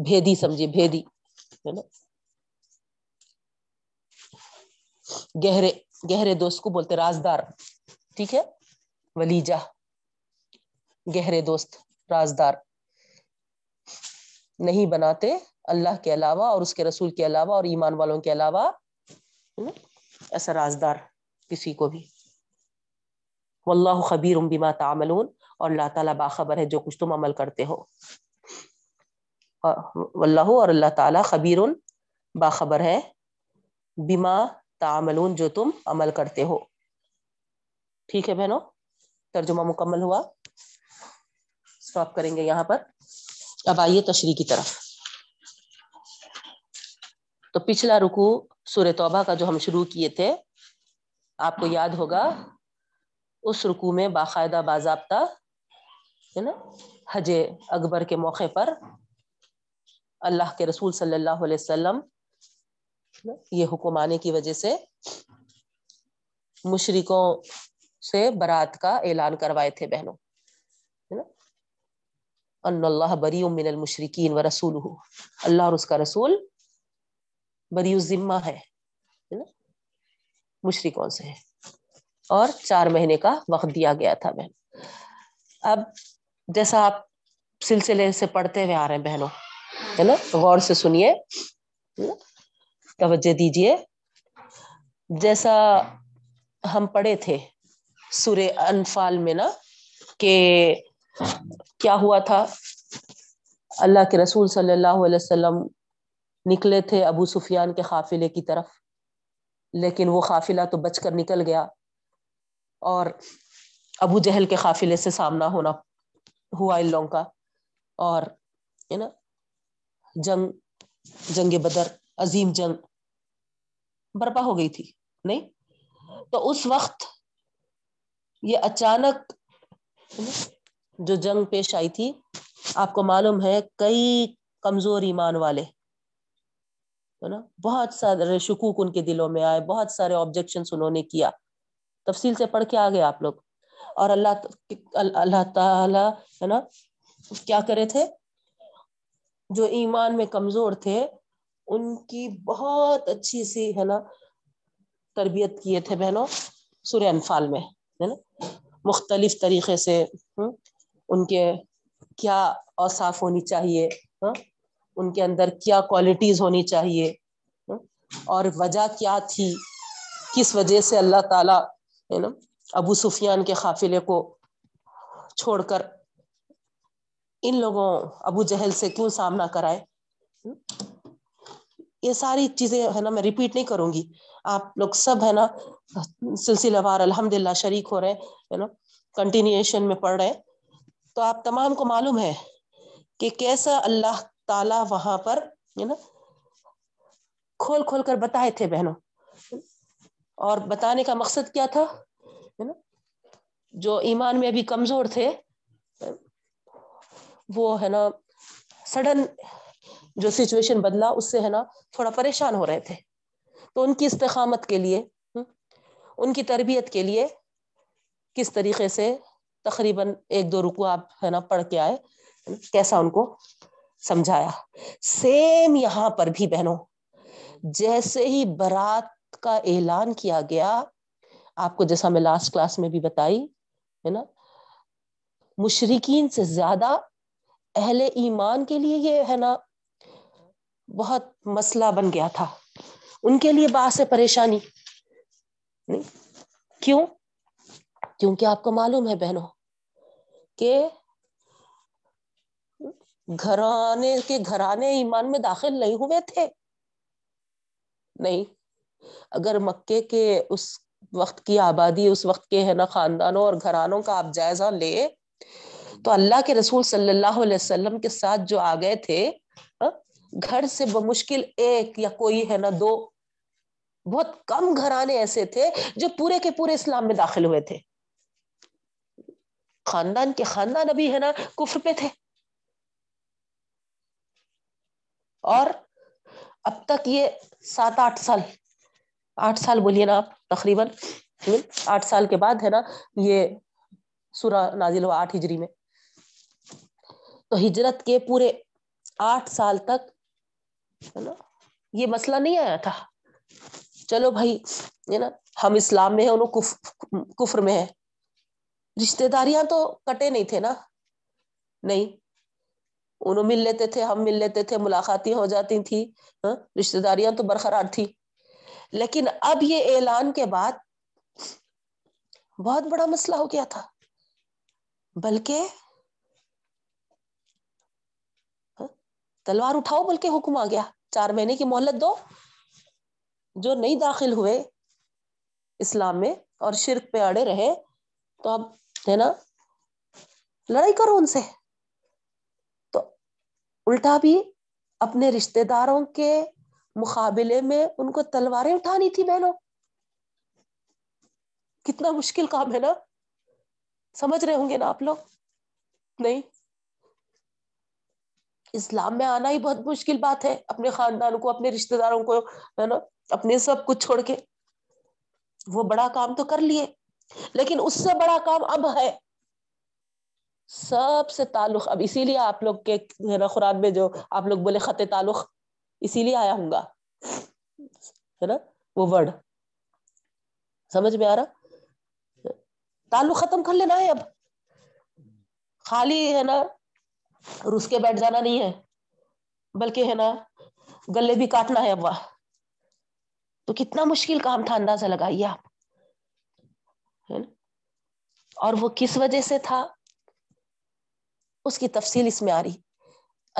بھیدی سمجھے بھیدی ہے نا گہرے گہرے دوست کو بولتے رازدار ٹھیک ہے ولیجہ گہرے دوست رازدار نہیں بناتے اللہ کے علاوہ اور اس کے رسول کے علاوہ اور ایمان والوں کے علاوہ ایسا رازدار کسی کو بھی واللہ خبیر بما تعملون اور اللہ تعالیٰ باخبر ہے جو کچھ تم عمل کرتے ہو واللہ اور اللہ تعالیٰ خبیر باخبر ہے بما تعملون جو تم عمل کرتے ہو. ٹھیک ہے بہنوں ترجمہ مکمل ہوا سٹاپ کریں گے یہاں پر. اب آئیے تشریح کی طرف. تو پچھلا رکوع سورہ توبہ کا جو ہم شروع کیے تھے آپ کو یاد ہوگا اس رکوع میں باقاعدہ باضابطہ ہے نا حج اکبر کے موقع پر اللہ کے رسول صلی اللہ علیہ وسلم یہ حکم آنے کی وجہ سے مشرکوں سے برات کا اعلان کروائے تھے بہنوں ان اللہ بری من المشرکین ورسولہ اللہ اور اس کا رسول بری الذمہ ہے مشرکوں سے اور چار مہینے کا وقت دیا گیا تھا بہن. اب جیسا آپ سلسلے سے پڑھتے ہوئے آ رہے ہیں بہنوں ہے نا غور سے سنیے توجہ دیجیے. جیسا ہم پڑھے تھے سورہ انفال میں نا کہ کیا ہوا تھا اللہ کے رسول صلی اللہ علیہ وسلم نکلے تھے ابو سفیان کے قافلے کی طرف لیکن وہ قافلہ تو بچ کر نکل گیا اور ابو جہل کے قافلے سے سامنا ہونا ہوا ان لوگوں کا اور ہے نا جنگ جنگ بدر عظیم جنگ برپا ہو گئی تھی نہیں. تو اس وقت یہ اچانک جو جنگ پیش آئی تھی آپ کو معلوم ہے کئی کمزور ایمان والے ہے نا بہت سارے شکوک ان کے دلوں میں آئے بہت سارے آبجیکشنس انہوں نے کیا تفصیل سے پڑھ کے آ گئے آپ لوگ. اور اللہ اللہ تعالی ہے نا کیا کرے تھے جو ایمان میں کمزور تھے ان کی بہت اچھی سی ہے نا تربیت کیے تھے بہنوں سورہ انفال میں, ہے نا, مختلف طریقے سے ان کے کیا اوصاف ہونی چاہیے, ان کے اندر کیا کوالٹیز ہونی چاہیے اور وجہ کیا تھی, کس وجہ سے اللہ تعالیٰ ہے نا ابو سفیان کے قافلے کو چھوڑ کر ان لوگوں ابو جہل سے کیوں سامنا کرائے. یہ ساری چیزیں ہے نا میں ریپیٹ نہیں کروں گی, آپ لوگ سب ہے نا سلسلہ وار الحمدللہ شریک ہو رہے ہیں نا کنٹینیوشن میں پڑھ رہے, تو آپ تمام کو معلوم ہے کہ کیسا اللہ تعالیٰ وہاں پر ہے نا کھول کھول کر بتائے تھے بہنوں. اور بتانے کا مقصد کیا تھا, ہے نا جو ایمان میں ابھی کمزور تھے وہ ہے نا سڈن جو سچویشن بدلا اس سے ہے نا تھوڑا پریشان ہو رہے تھے, تو ان کی استقامت کے لیے ان کی تربیت کے لیے کس طریقے سے تقریباً ایک دو رکوع آپ ہے نا پڑھ کے آئے, کیسا ان کو سمجھایا. سیم یہاں پر بھی بہنوں جیسے ہی برات کا اعلان کیا گیا, آپ کو جیسا میں لاسٹ کلاس میں بھی بتائی ہے نا مشرکین سے زیادہ اہل ایمان کے لیے یہ ہے نا بہت مسئلہ بن گیا تھا, ان کے لیے باعث پریشانی. کیوں؟ کیونکہ آپ کو معلوم ہے بہنوں کہ گھرانے کے گھرانے ایمان میں داخل نہیں ہوئے تھے. نہیں, اگر مکے کے اس وقت کی آبادی, اس وقت کے ہے نا خاندانوں اور گھرانوں کا آپ جائزہ لے تو اللہ کے رسول صلی اللہ علیہ وسلم کے ساتھ جو آ گئے تھے گھر سے بمشکل ایک یا کوئی ہے نا دو, بہت کم گھرانے ایسے تھے جو پورے کے پورے اسلام میں داخل ہوئے تھے. خاندان کے خاندان ابھی ہے نا کفر پہ تھے, اور اب تک یہ سات آٹھ سال, آٹھ سال بولیے نا آپ, تقریباً آٹھ سال کے بعد ہے نا یہ سورہ نازل ہوا آٹھ ہجری میں, تو ہجرت کے پورے آٹھ سال تک ہے نا یہ مسئلہ نہیں آیا تھا. چلو بھائی ہے نا ہم اسلام میں ہیں, انہوں کفر میں ہیں, رشتے داریاں تو کٹے نہیں تھے نا, نہیں, انہوں مل لیتے تھے, ہم مل لیتے تھے, ملاقاتیں ہو جاتی تھی, رشتے داریاں تو برقرار تھی. لیکن اب یہ اعلان کے بعد بہت بڑا مسئلہ ہو گیا تھا, بلکہ تلوار اٹھاؤ بلکہ حکم آ گیا, چار مہینے کی مہلت دو جو نہیں داخل ہوئے اسلام میں اور شرک پہ اڑے رہے, تو اب ہے نا لڑائی کرو ان سے. تو الٹا بھی اپنے رشتے داروں کے مقابلے میں ان کو تلواریں اٹھانی تھی بہنوں. کتنا مشکل کام ہے نا, سمجھ رہے ہوں گے نا آپ لوگ. نہیں, اسلام میں آنا ہی بہت مشکل بات ہے, اپنے خاندان کو, اپنے رشتہ داروں کو ہے نا, اپنے سب کچھ چھوڑ کے. وہ بڑا کام تو کر لیے, لیکن اس سے بڑا کام اب ہے, سب سے تعلق. اب اسی لیے آپ لوگ کے ہے نا قرآن میں جو آپ لوگ بولے خط تعلق, اسی لیے آیا ہوں گا ہے نا وہ ورڈ, سمجھ میں آ رہا. تعلق ختم کر لینا ہے, اب خالی ہے نا رس کے بیٹھ جانا نہیں ہے, بلکہ ہے نا گلے بھی کاٹنا ہے. اب واہ, تو کتنا مشکل کام تھا, اندازہ لگائیے آپ. اور وہ کس وجہ سے تھا اس کی تفصیل اس میں آ رہی.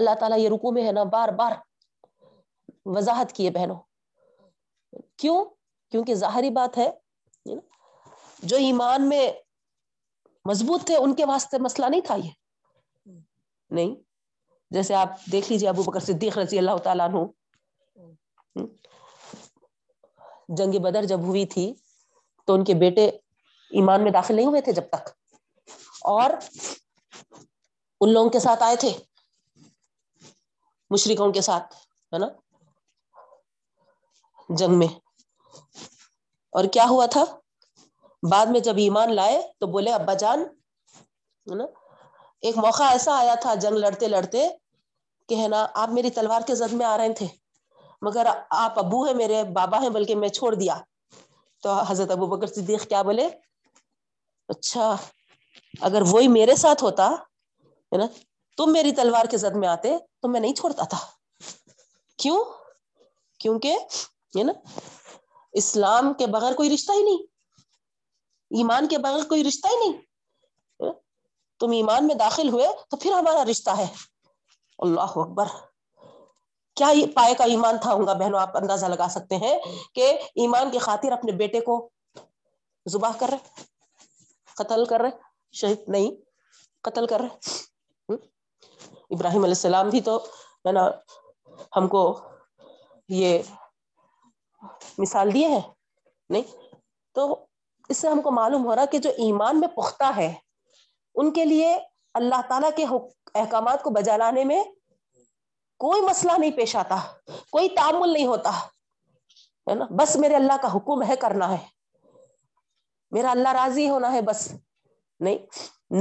اللہ تعالیٰ یہ رکوع میں ہے نا بار بار وضاحت کیے بہنوں. کیوں؟ کیونکہ ظاہری بات ہے جو ایمان میں مضبوط تھے ان کے واسطے مسئلہ نہیں تھا یہ. نہیں, جیسے آپ دیکھ لیجیے ابو بکر صدیق رضی اللہ تعالیٰ عنہ, جنگ بدر جب ہوئی تھی تو ان کے بیٹے ایمان میں داخل نہیں ہوئے تھے جب تک, اور ان لوگوں کے ساتھ آئے تھے مشرکوں کے ساتھ ہے نا جنگ میں. اور کیا ہوا تھا بعد میں جب ایمان لائے تو بولے ابا جان ہے نا ایک موقع ایسا آیا تھا جنگ لڑتے لڑتے کہ ہے نا آپ میری تلوار کے زد میں آ رہے تھے مگر آپ ابو ہیں میرے، بابا ہیں بلکہ، میں چھوڑ دیا. تو حضرت ابو بکر صدیق کیا بولے؟ اچھا اگر وہی میرے ساتھ ہوتا ہے نا، تم میری تلوار کے زد میں آتے تو میں نہیں چھوڑتا تھا. کیوں؟ کیونکہ ہے نا اسلام کے بغیر کوئی رشتہ ہی نہیں، ایمان کے بغیر کوئی رشتہ ہی نہیں. تم ایمان میں داخل ہوئے تو پھر ہمارا رشتہ ہے. اللہ اکبر، کیا یہ پائے کا ایمان تھا ہوں گا بہنوں. آپ اندازہ لگا سکتے ہیں کہ ایمان کی خاطر اپنے بیٹے کو ذبح کر رہے، قتل کر رہے، شہید نہیں قتل کر رہے. ابراہیم علیہ السلام بھی تو ہے نا ہم کو یہ مثال دیے ہیں نہیں. تو اس سے ہم کو معلوم ہو رہا کہ جو ایمان میں پختہ ہے ان کے لیے اللہ تعالیٰ کے احکامات کو بجا لانے میں کوئی مسئلہ نہیں پیش آتا، کوئی تعامل نہیں ہوتا ہے نا. بس میرے اللہ کا حکم ہے کرنا ہے، میرا اللہ راضی ہونا ہے بس. نہیں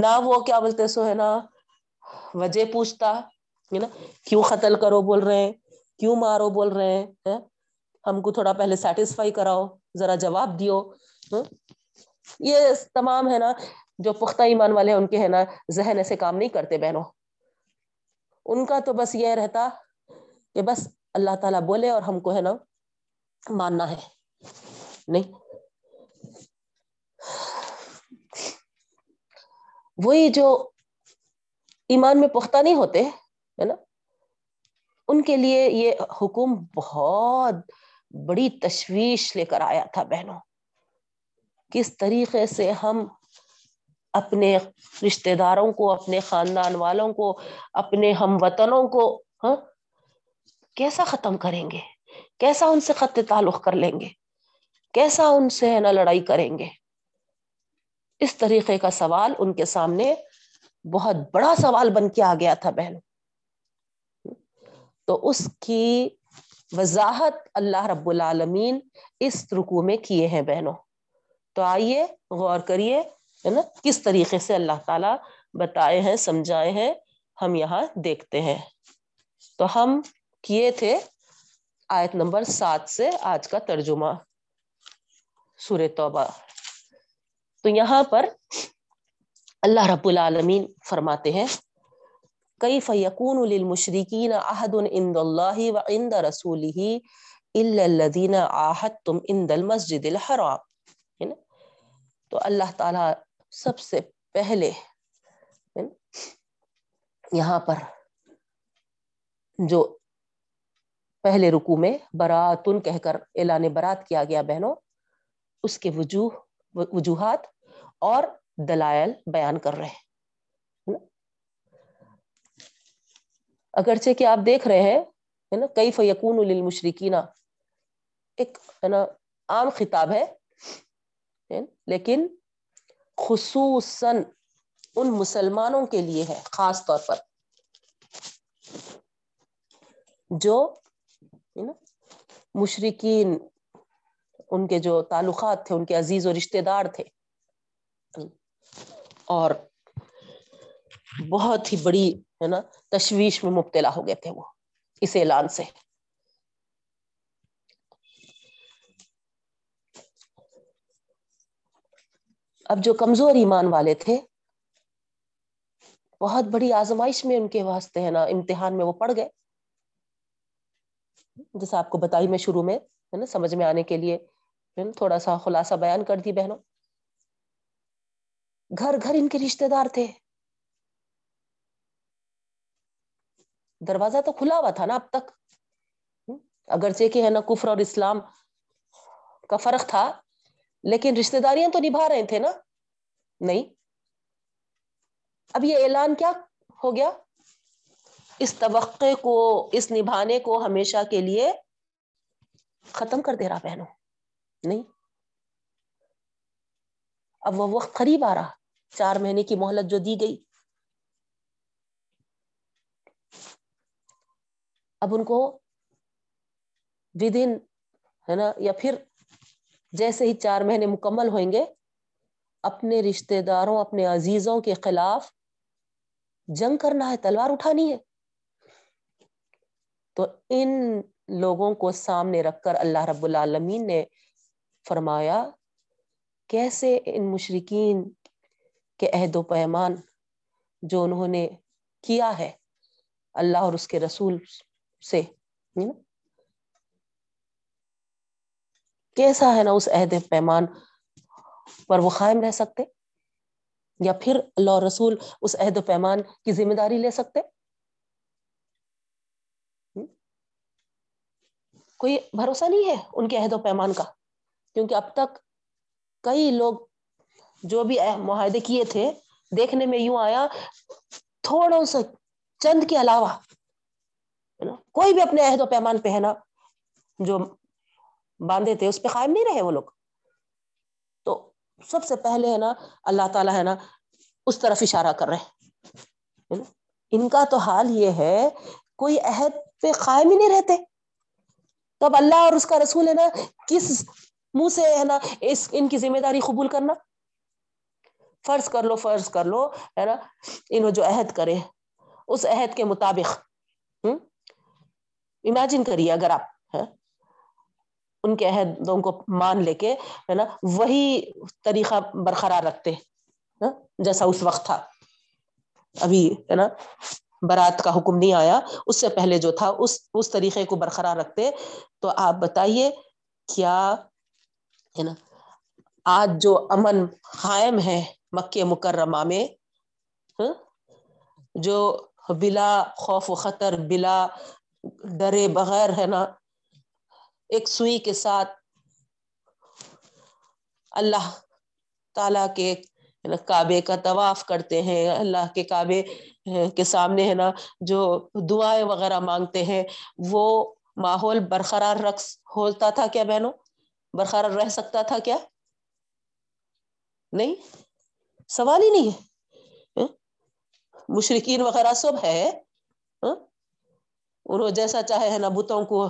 نہ وہ کیا بولتے سو ہے نا وجہ پوچھتا ہے نا، کیوں قتل کرو بول رہے ہیں، کیوں مارو بول رہے ہیں، ہم کو تھوڑا پہلے سیٹسفائی کراؤ، ذرا جواب دیو. یہ تمام ہے نا جو پختہ ایمان والے ہیں ان کے ہے نا ذہن ایسے کام نہیں کرتے بہنوں. ان کا تو بس یہ رہتا کہ بس اللہ تعالیٰ بولے اور ہم کو ہے نا ماننا ہے. نہیں وہی جو ایمان میں پختہ نہیں ہوتے ہے نا ان کے لیے یہ حکم بہت بڑی تشویش لے کر آیا تھا بہنوں. کس طریقے سے ہم اپنے رشتہ داروں کو، اپنے خاندان والوں کو، اپنے ہم وطنوں کو ہاں کیسا ختم کریں گے، کیسا ان سے خط تعلق کر لیں گے، کیسا ان سے ہے نا لڑائی کریں گے. اس طریقے کا سوال ان کے سامنے بہت بڑا سوال بن کے آ گیا تھا بہنوں. تو اس کی وضاحت اللہ رب العالمین اس رکوع میں کیے ہیں بہنوں. تو آئیے غور کریے ہے نا کس طریقے سے اللہ تعالیٰ بتائے ہیں، سمجھائے ہیں، ہم یہاں دیکھتے ہیں. تو ہم کیے تھے آیت نمبر سات سے آج کا ترجمہ سورہ توبہ. تو یہاں پر اللہ رب العالمین فرماتے ہیں کیف یکون للمشرکین عہد عند اللہ وعند رسولہ الا الذین عاہدتم عند المسجد الحرام. تو اللہ تعالیٰ سب سے پہلے یہاں پر جو پہلے رکوع میں براتن کہہ کر اعلان برات کیا گیا بہنوں، اس کے وجوہ وجوہات اور دلائل بیان کر رہے ہیں. اگرچہ کہ آپ دیکھ رہے ہیں نا کیف یکون للمشرکین ایک ہے نا عام خطاب ہے، لیکن خصوصاً ان مسلمانوں کے لیے ہے خاص طور پر جو مشرکین ان کے جو تعلقات تھے، ان کے عزیز و رشتے دار تھے. اور بہت ہی بڑی ہے نا تشویش میں مبتلا ہو گئے تھے وہ اس اعلان سے. اب جو کمزور ایمان والے تھے بہت بڑی آزمائش میں ان کے واسطے ہے نا امتحان میں وہ پڑ گئے. جیسا آپ کو بتائی میں شروع میں ہے نا سمجھ میں آنے کے لیے تھوڑا سا خلاصہ بیان کر دی بہنوں. گھر گھر ان کے رشتے دار تھے، دروازہ تو کھلا ہوا تھا نا اب تک. اگرچہ کہ ہے نا کفر اور اسلام کا فرق تھا لیکن رشتے داریاں تو نبھا رہے تھے نا. نہیں اب یہ اعلان کیا ہو گیا، اس توقع کو، اس نبھانے کو ہمیشہ کے لیے ختم کر دے رہا بہنوں. نہیں اب وہ وقت قریب آ رہا، چار مہینے کی مہلت جو دی گئی. اب ان کو ودن ہے نا یا پھر جیسے ہی چار مہینے مکمل ہوئیں گے اپنے رشتے داروں، اپنے عزیزوں کے خلاف جنگ کرنا ہے، تلوار اٹھانی ہے. تو ان لوگوں کو سامنے رکھ کر اللہ رب العالمین نے فرمایا کیسے ان مشرکین کے عہد و پیمان جو انہوں نے کیا ہے اللہ اور اس کے رسول سے, کیسا ہے نا اس عہد پیمان پر وہ قائم رہ سکتے, یا پھر اللہ اور رسول اس عہد و پیمان کی ذمہ داری لے سکتے؟ کوئی بھروسہ نہیں ہے ان کے عہد و پیمان کا, کیونکہ اب تک کئی لوگ جو بھی معاہدے کیے تھے دیکھنے میں یوں آیا تھوڑوں سے چند کے علاوہ کوئی بھی اپنے عہد و پیمان پہ ہے نا جو باندھے تھے اس پہ قائم نہیں رہے وہ لوگ. تو سب سے پہلے ہے نا اللہ تعالیٰ ہے نا اس طرف اشارہ کر رہے ہیں, ان کا تو حال یہ ہے کوئی عہد پہ قائم ہی نہیں رہتے, تب اللہ اور اس کا رسول ہے نا کس منہ سے ہے نا اس ان کی ذمہ داری قبول کرنا. فرض کر لو فرض کر لو ہے نا انہوں جو عہد کرے اس عہد کے مطابق, امیجن کریے اگر آپ ان کے عہدوں کو مان لے کے ہے نا وہی طریقہ برقرار رکھتے جیسا اس وقت تھا. ابھی ہے نا برات کا حکم نہیں آیا, اس سے پہلے جو تھا اس اس طریقے کو برقرار رکھتے, تو آپ بتائیے کیا ہے نا آج جو امن قائم ہے مکہ مکرمہ میں, جو بلا خوف و خطر بلا ڈرے بغیر ہے نا ایک سوئی کے ساتھ اللہ تعالیٰ کے کعبے کا طواف کرتے ہیں, اللہ کے کعبے کے سامنے ہے نا جو دعائیں وغیرہ مانگتے ہیں, وہ ماحول برقرار رکھ ہوتا تھا کیا بہنوں؟ برقرار رہ سکتا تھا کیا؟ نہیں, سوال ہی نہیں ہے. مشرکین وغیرہ سب ہے, انہوں جیسا چاہے ہے نا بتوں کو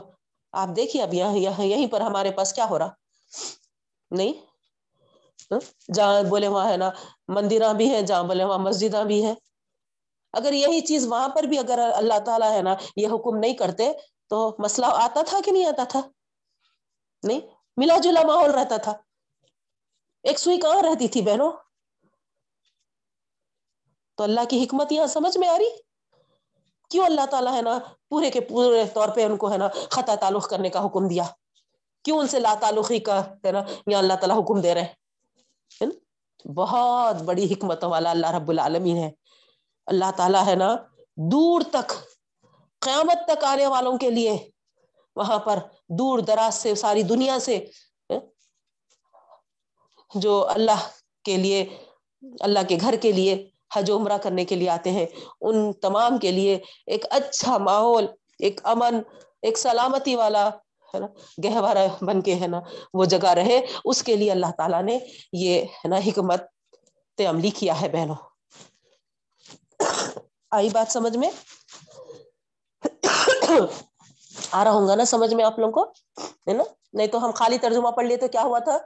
آپ دیکھیے, اب یہاں یہیں پر ہمارے پاس کیا ہو رہا, نہیں جہاں بولے وہاں ہے نا مندراں بھی ہیں, جہاں بولے وہاں مسجداں بھی ہیں. اگر یہی چیز وہاں پر بھی اگر اللہ تعالیٰ ہے نا یہ حکم نہیں کرتے تو مسئلہ آتا تھا کہ نہیں آتا تھا؟ نہیں, ملا جلا ماحول رہتا تھا, ایک سوئی کہاں رہتی تھی بہنوں؟ تو اللہ کی حکمت یہاں سمجھ میں آ رہی کیوں اللہ تعالیٰ ہے نا پورے کے پورے طور پہ ان کو ہے نا خطا تعلق کرنے کا حکم دیا, کیوں ان سے لا تعلقی کا ہے نا یا اللہ تعالیٰ حکم دے رہے ہیں؟ بہت بڑی حکمتوں والا اللہ رب العالمین ہے. اللہ تعالیٰ ہے نا دور تک قیامت تک آنے والوں کے لیے وہاں پر دور دراز سے ساری دنیا سے جو اللہ کے لیے اللہ کے گھر کے لیے حج عمرہ کرنے کے لیے آتے ہیں, ان تمام کے لیے ایک اچھا ماحول, ایک امن, ایک سلامتی والا ہے نا گہوارہ بن کے ہے نا وہ جگہ رہے, اس کے لیے اللہ تعالیٰ نے یہ ہے نا حکمت عملی کیا ہے. بہنوں آئی بات سمجھ میں؟ آ رہا ہوں گا نا سمجھ میں آپ لوگوں کو ہے نا, نہیں تو ہم خالی ترجمہ پڑھ لیے تو کیا ہوا تھا.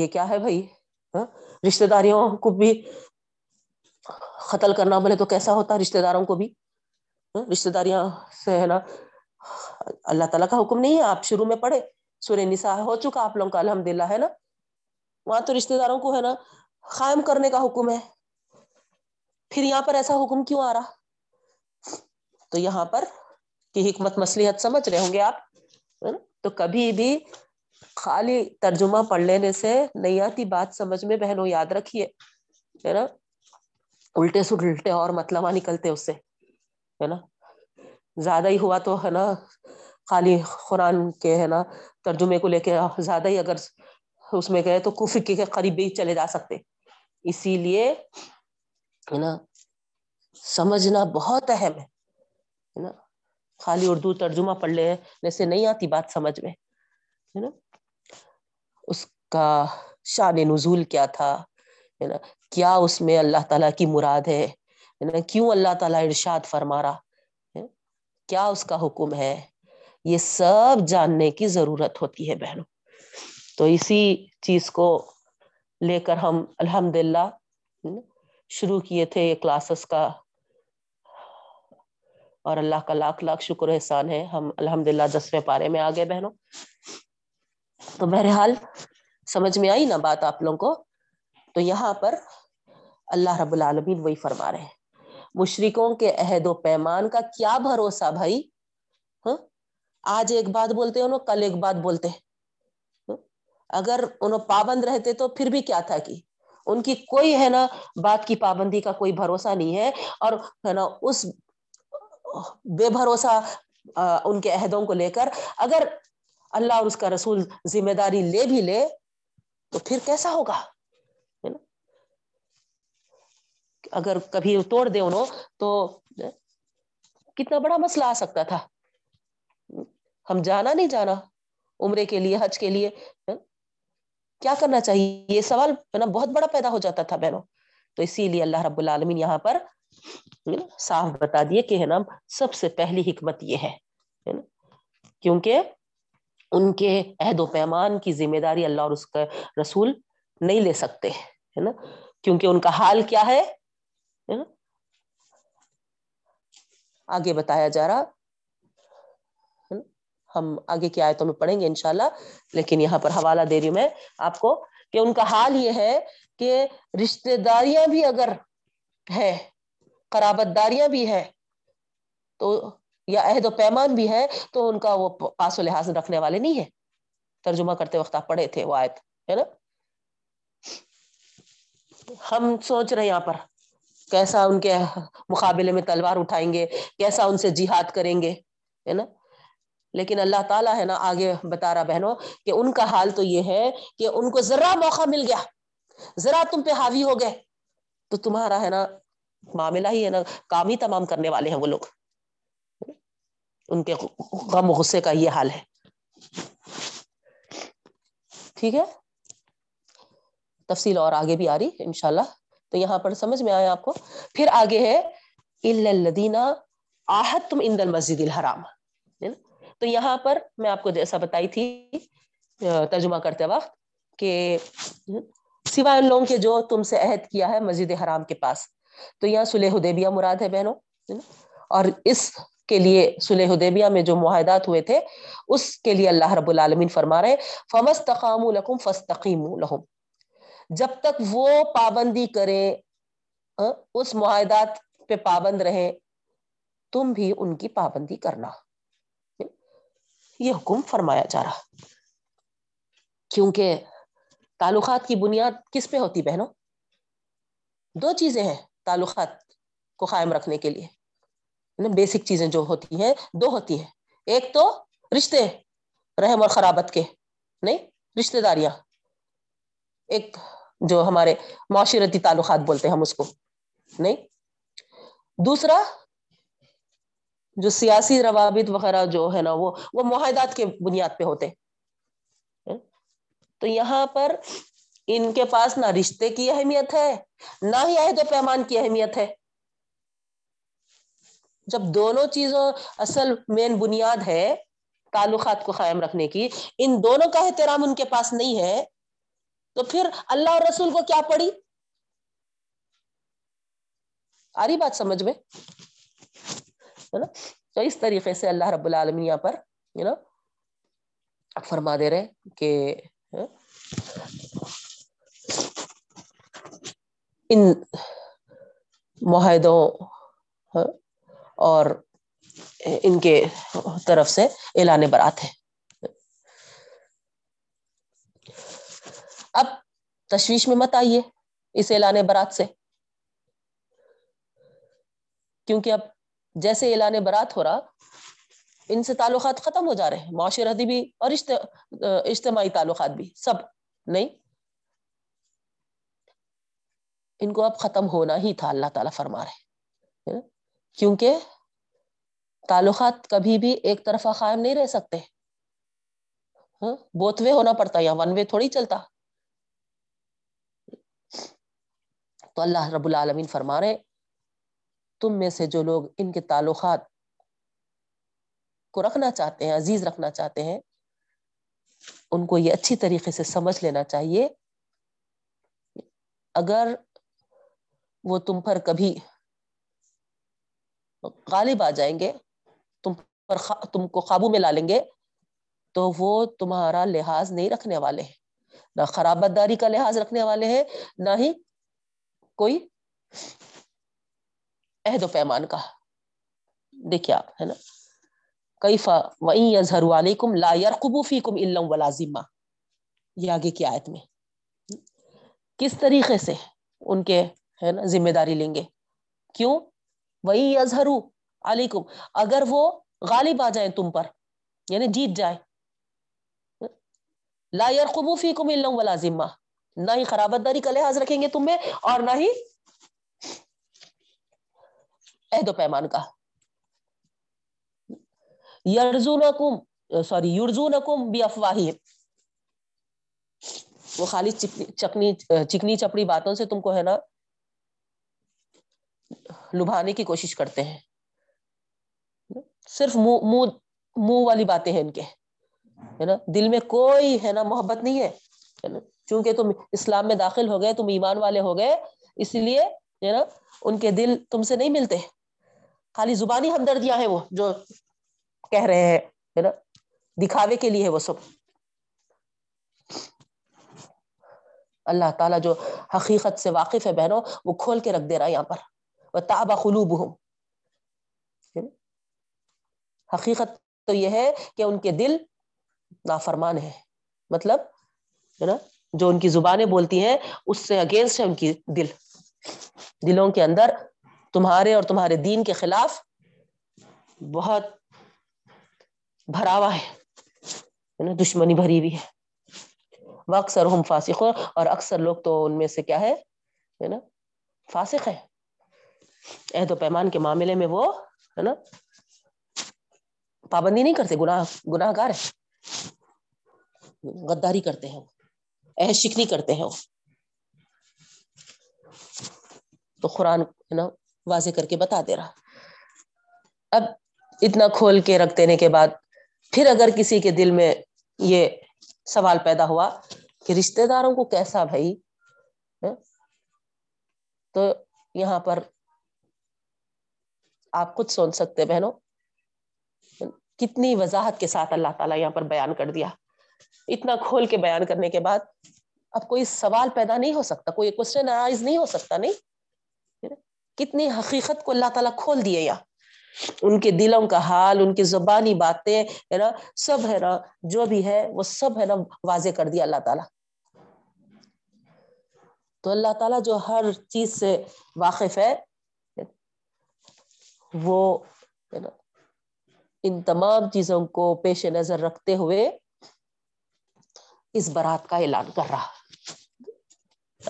یہ کیا ہے بھائی, رشتہ داریوں کو بھی قتل کرنا بولے تو کیسا ہوتا, رشتہ داروں کو بھی رشتہ داریاں سے ہے نا اللہ تعالیٰ کا حکم نہیں ہے. آپ شروع میں پڑھے سورہ نساء ہو چکا آپ لوگوں کا الحمدللہ ہے نا, وہاں تو رشتہ داروں کو ہے نا قائم کرنے کا حکم ہے, پھر یہاں پر ایسا حکم کیوں آ رہا؟ تو یہاں پر کی حکمت مصلحت سمجھ رہے ہوں گے آپ. تو کبھی بھی خالی ترجمہ پڑھ لینے سے نہیں آتی بات سمجھ میں بہنوں, یاد رکھیے ہے نا, الٹے سلٹے اور مطلب نکلتے اس سے ہے نا. زیادہ ہی ہوا تو ہے نا خالی قرآن کے ہے نا ترجمے کو لے کے زیادہ ہی اگر اس میں گئے تو کفر کے قریب بھی چلے جا سکتے, اسی لیے ہے نا سمجھنا بہت اہم ہے نا. خالی اردو ترجمہ پڑھ لینے سے نہیں آتی بات سمجھ میں ہے نا, اس کا شان نزول کیا تھا ہے نا, کیا اس میں اللہ تعالیٰ کی مراد ہے نا, کیوں اللہ تعالیٰ ارشاد فرما رہا, کیا اس کا حکم ہے, یہ سب جاننے کی ضرورت ہوتی ہے بہنوں. تو اسی چیز کو لے کر ہم الحمدللہ شروع کیے تھے یہ کلاسز کا اور اللہ کا لاکھ لاکھ شکر و احسان ہے ہم الحمدللہ دسویں پارے میں آ گئے بہنوں. تو بہرحال سمجھ میں آئی نا بات آپ لوگوں کو؟ تو یہاں پر اللہ رب العالمین وہی فرما رہے ہیں مشرکوں کے عہد و پیمان کا کیا بھروسہ بھائی. ہاں آج ایک بات بولتے ہیں انہوں، کل ایک بات بولتے ہیں. اگر انہوں پابند رہتے تو پھر بھی کیا تھا کہ ان کی کوئی ہے نا بات کی پابندی کا کوئی بھروسہ نہیں ہے، اور ہے نا اس بے بھروسہ ان کے عہدوں کو لے کر اگر اللہ اور اس کا رسول ذمہ داری لے بھی لے تو پھر کیسا ہوگا ہے نا. اگر کبھی توڑ دے انہوں تو کتنا بڑا مسئلہ آ سکتا تھا. ہم جانا نہیں جانا عمرے کے لیے، حج کے لیے کیا کرنا چاہیے، یہ سوال ہے نا بہت بڑا پیدا ہو جاتا تھا بہنوں. تو اسی لیے اللہ رب العالمین یہاں پر صاف بتا دیے کہ ہے نا سب سے پہلی حکمت یہ ہے نا، کیونکہ ان کے عہد و پیمان کی ذمہ داری اللہ اور اس کا رسول نہیں لے سکتے ہے نا، کیونکہ ان کا حال کیا ہے نا آگے بتایا جا رہا. ہم آگے کی آیتوں میں پڑھیں گے انشاءاللہ، لیکن یہاں پر حوالہ دے رہی ہوں میں آپ کو کہ ان کا حال یہ ہے کہ رشتہ داریاں بھی اگر ہیں، قرابت داریاں بھی ہیں تو یا عہد و پیمان بھی ہے تو ان کا وہ پاس و لحاظ رکھنے والے نہیں ہے. ترجمہ کرتے وقت آپ پڑھے تھے وہ آیت ہے نا. ہم سوچ رہے ہیں یہاں پر کیسا ان کے مقابلے میں تلوار اٹھائیں گے، کیسا ان سے جہاد کریں گے ہے نا، لیکن اللہ تعالیٰ ہے نا آگے بتا رہا بہنوں کہ ان کا حال تو یہ ہے کہ ان کو ذرا موقع مل گیا، ذرا تم پہ حاوی ہو گئے تو تمہارا ہے نا معاملہ ہی ہے نا کام ہی تمام کرنے والے ہیں وہ لوگ. ان کے غم و غصے کا یہ حال ہے. ٹھیک ہے، تفصیل اور آگے بھی آ رہی انشاءاللہ. تو یہاں پر سمجھ میں آیا آپ کو. پھر آگے ہے الا الذین عاہدتم عند المسجد الحرام. تو یہاں پر میں آپ کو جیسا بتائی تھی ترجمہ کرتے وقت کہ سوائے ان لوگوں کے جو تم سے عہد کیا ہے مسجد حرام کے پاس، تو یہاں صلح حدیبیہ مراد ہے بہنوں. اور اس کے لیے صلح حدیبیہ میں جو معاہدات ہوئے تھے اس کے لیے اللہ رب العالمین فرما رہے فما استقاموا لکم فاستقیموا لہم، جب تک وہ پابندی کریں، اس معاہدات پہ پابند رہیں، تم بھی ان کی پابندی کرنا. یہ حکم فرمایا جا رہا، کیونکہ تعلقات کی بنیاد کس پہ ہوتی بہنوں؟ دو چیزیں ہیں تعلقات کو قائم رکھنے کے لیے، بیسک چیزیں جو ہوتی ہیں دو ہوتی ہیں. ایک تو رشتے رحم اور قرابت کے، نہیں رشتے داریاں، ایک جو ہمارے معاشرتی تعلقات بولتے ہیں ہم اس کو، نہیں. دوسرا جو سیاسی روابط وغیرہ جو ہے نا وہ وہ معاہدات کے بنیاد پہ ہوتے. تو یہاں پر ان کے پاس نہ رشتے کی اہمیت ہے نہ ہی عہد و پیمان کی اہمیت ہے. جب دونوں چیزوں اصل مین بنیاد ہے تعلقات کو قائم رکھنے کی، ان دونوں کا احترام ان کے پاس نہیں ہے تو پھر اللہ اور رسول کو کیا پڑی؟ آ رہی بات سمجھ میں؟ تو اس طریقے سے اللہ رب العالمین یہاں پر یو نو فرما دے رہے کہ ان معاہدوں اور ان کے طرف سے اعلان برات ہے. اب تشویش میں مت آئیے اس اعلان برات سے، کیونکہ اب جیسے اعلان برات ہو رہا ان سے تعلقات ختم ہو جا رہے ہیں، معاشرتی بھی اور اجتماعی تعلقات بھی سب، نہیں ان کو اب ختم ہونا ہی تھا. اللہ تعالیٰ فرما رہے ہیں کیونکہ تعلقات کبھی بھی ایک طرفہ قائم نہیں رہ سکتے، بوتھ وے ہونا پڑتا، یا ون وے تھوڑی چلتا. تو اللہ رب العالمین فرما رہے تم میں سے جو لوگ ان کے تعلقات کو رکھنا چاہتے ہیں، عزیز رکھنا چاہتے ہیں، ان کو یہ اچھی طریقے سے سمجھ لینا چاہیے. اگر وہ تم پر کبھی غالب آ جائیں گے, تم پر تم کو قابو میں لا لیں گے, تو وہ تمہارا لحاظ نہیں رکھنے والے ہیں, نہ خرابت داری کا لحاظ رکھنے والے ہیں, نہ ہی کوئی عہد و پیمان کا. دیکھیے آپ ہے نا, کیفا وَإِن يَظْهَرُوا عَلَيْكُمْ لَا يَرْقُبُوا فِيكُمْ إِلًّا وَلَا ذِمَّةً, یہ آگے کی آیت میں کس طریقے سے ان کے ہے نا ذمہ داری لیں گے. کیوں؟ وَإِن يَظْهَرُوا عَلَيْكُمْ, اگر وہ غالب آ جائیں تم پر, یعنی جیت جائیں, لا يرقبوا فيكم الا ولا ذمہ, نہ ہی خرابت داری کا لحاظ رکھیں گے تم میں اور نہ ہی عہد و پیمان کا. یرزونکم سوری یرزونکم بافواہہم, وہ خالی چکنی چکنی چپڑی باتوں سے تم کو ہے نا لبھانے کی کوشش کرتے ہیں, صرف منہ منہ منہ والی باتیں ہیں ان کے, ہے نا, دل میں کوئی ہے نا محبت نہیں ہے. چونکہ تم اسلام میں داخل ہو گئے, تم ایمان والے ہو گئے, اس لیے ہے نا ان کے دل تم سے نہیں ملتے, خالی زبانی ہمدردیاں ہیں وہ جو کہہ رہے ہیں, ہے نا, دکھاوے کے لیے وہ سب. اللہ تعالیٰ جو حقیقت سے واقف ہے بہنوں, وہ کھول کے رکھ دے رہا ہے یہاں پر. وَتَعْبَ قُلُوبُهُمْ, حقیقت تو یہ ہے کہ ان کے دل نافرمان ہے, مطلب ہے نا جو ان کی زبانیں بولتی ہیں اس سے اگینسٹ ہے ان کی دل, دلوں کے اندر تمہارے اور تمہارے دین کے خلاف بہت بھراوا ہے, دشمنی بھری ہوئی ہے. واکثر ہم فاسقوں, اور اکثر لوگ تو ان میں سے کیا ہے ہے نا فاسق ہے, عہد و پیمان کے معاملے میں وہ ہے نا پابندی نہیں کرتے, گناہ گناہ گار ہے, غداری کرتے ہیں, وہ عہد شکنی کرتے ہیں. وہ تو قرآن ہے نا واضح کر کے بتا دے رہا. اب اتنا کھول کے رکھ دینے کے بعد پھر اگر کسی کے دل میں یہ سوال پیدا ہوا کہ رشتہ داروں کو کیسا بھائی, تو یہاں پر آپ خود سوچ سکتے بہنوں, کتنی وضاحت کے ساتھ اللہ تعالیٰ یہاں پر بیان کر دیا. اتنا کھول کے بیان کرنے کے بعد اب کوئی سوال پیدا نہیں ہو سکتا, کوئی کوسچن آرائز نہیں ہو سکتا, نہیں. کتنی حقیقت کو اللہ تعالیٰ کھول دیے یہاں, ان کے دلوں کا حال, ان کی زبانی باتیں ہے نا, سب ہے نا جو بھی ہے وہ سب ہے نا واضح کر دیا اللہ تعالیٰ. تو اللہ تعالیٰ جو ہر چیز سے واقف ہے, وہ ہے نا ان تمام چیزوں کو پیش نظر رکھتے ہوئے اس برات کا اعلان کر رہا.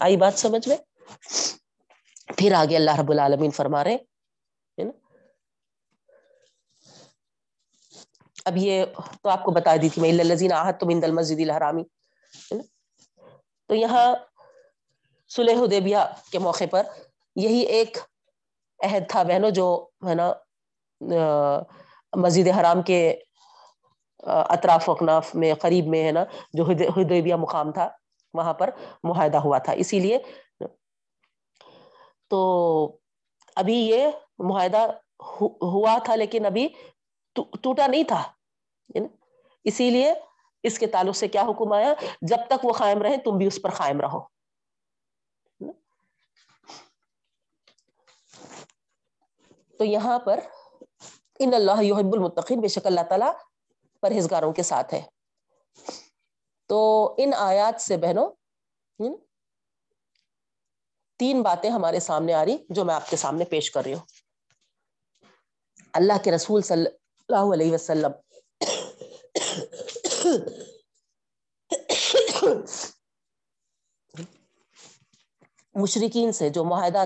آئی بات سمجھ میں؟ پھر آگے اللہ رب العالمین فرما رہے ہے نا. اب یہ تو آپ کو بتا دی تھی میں, الذین عاہدتم عند المسجد الحرام, تو یہاں صلح حدیبیہ کے موقع پر یہی ایک عہد تھا بہنوں جو ہے نا مسجد حرام کے اطراف و اکناف میں قریب میں ہے نا جو حدیبیہ مقام تھا وہاں پر معاہدہ ہوا تھا. اسی لیے تو ابھی یہ معاہدہ ہوا تھا لیکن ابھی ٹوٹا نہیں تھا, اسی لیے اس کے تعلق سے کیا حکم آیا, جب تک وہ قائم رہے تم بھی اس پر قائم رہو. تو یہاں پر ان اللہ یحب المتقین, بے شک اللہ تعالیٰ پرہیزگاروں کے ساتھ ہے. تو ان آیات سے بہنوں تین باتیں ہمارے سامنے آ رہی جو میں آپ کے سامنے پیش کر رہی ہوں. اللہ کے رسول صلی اللہ علیہ وسلم مشرکین سے جو معاہدہ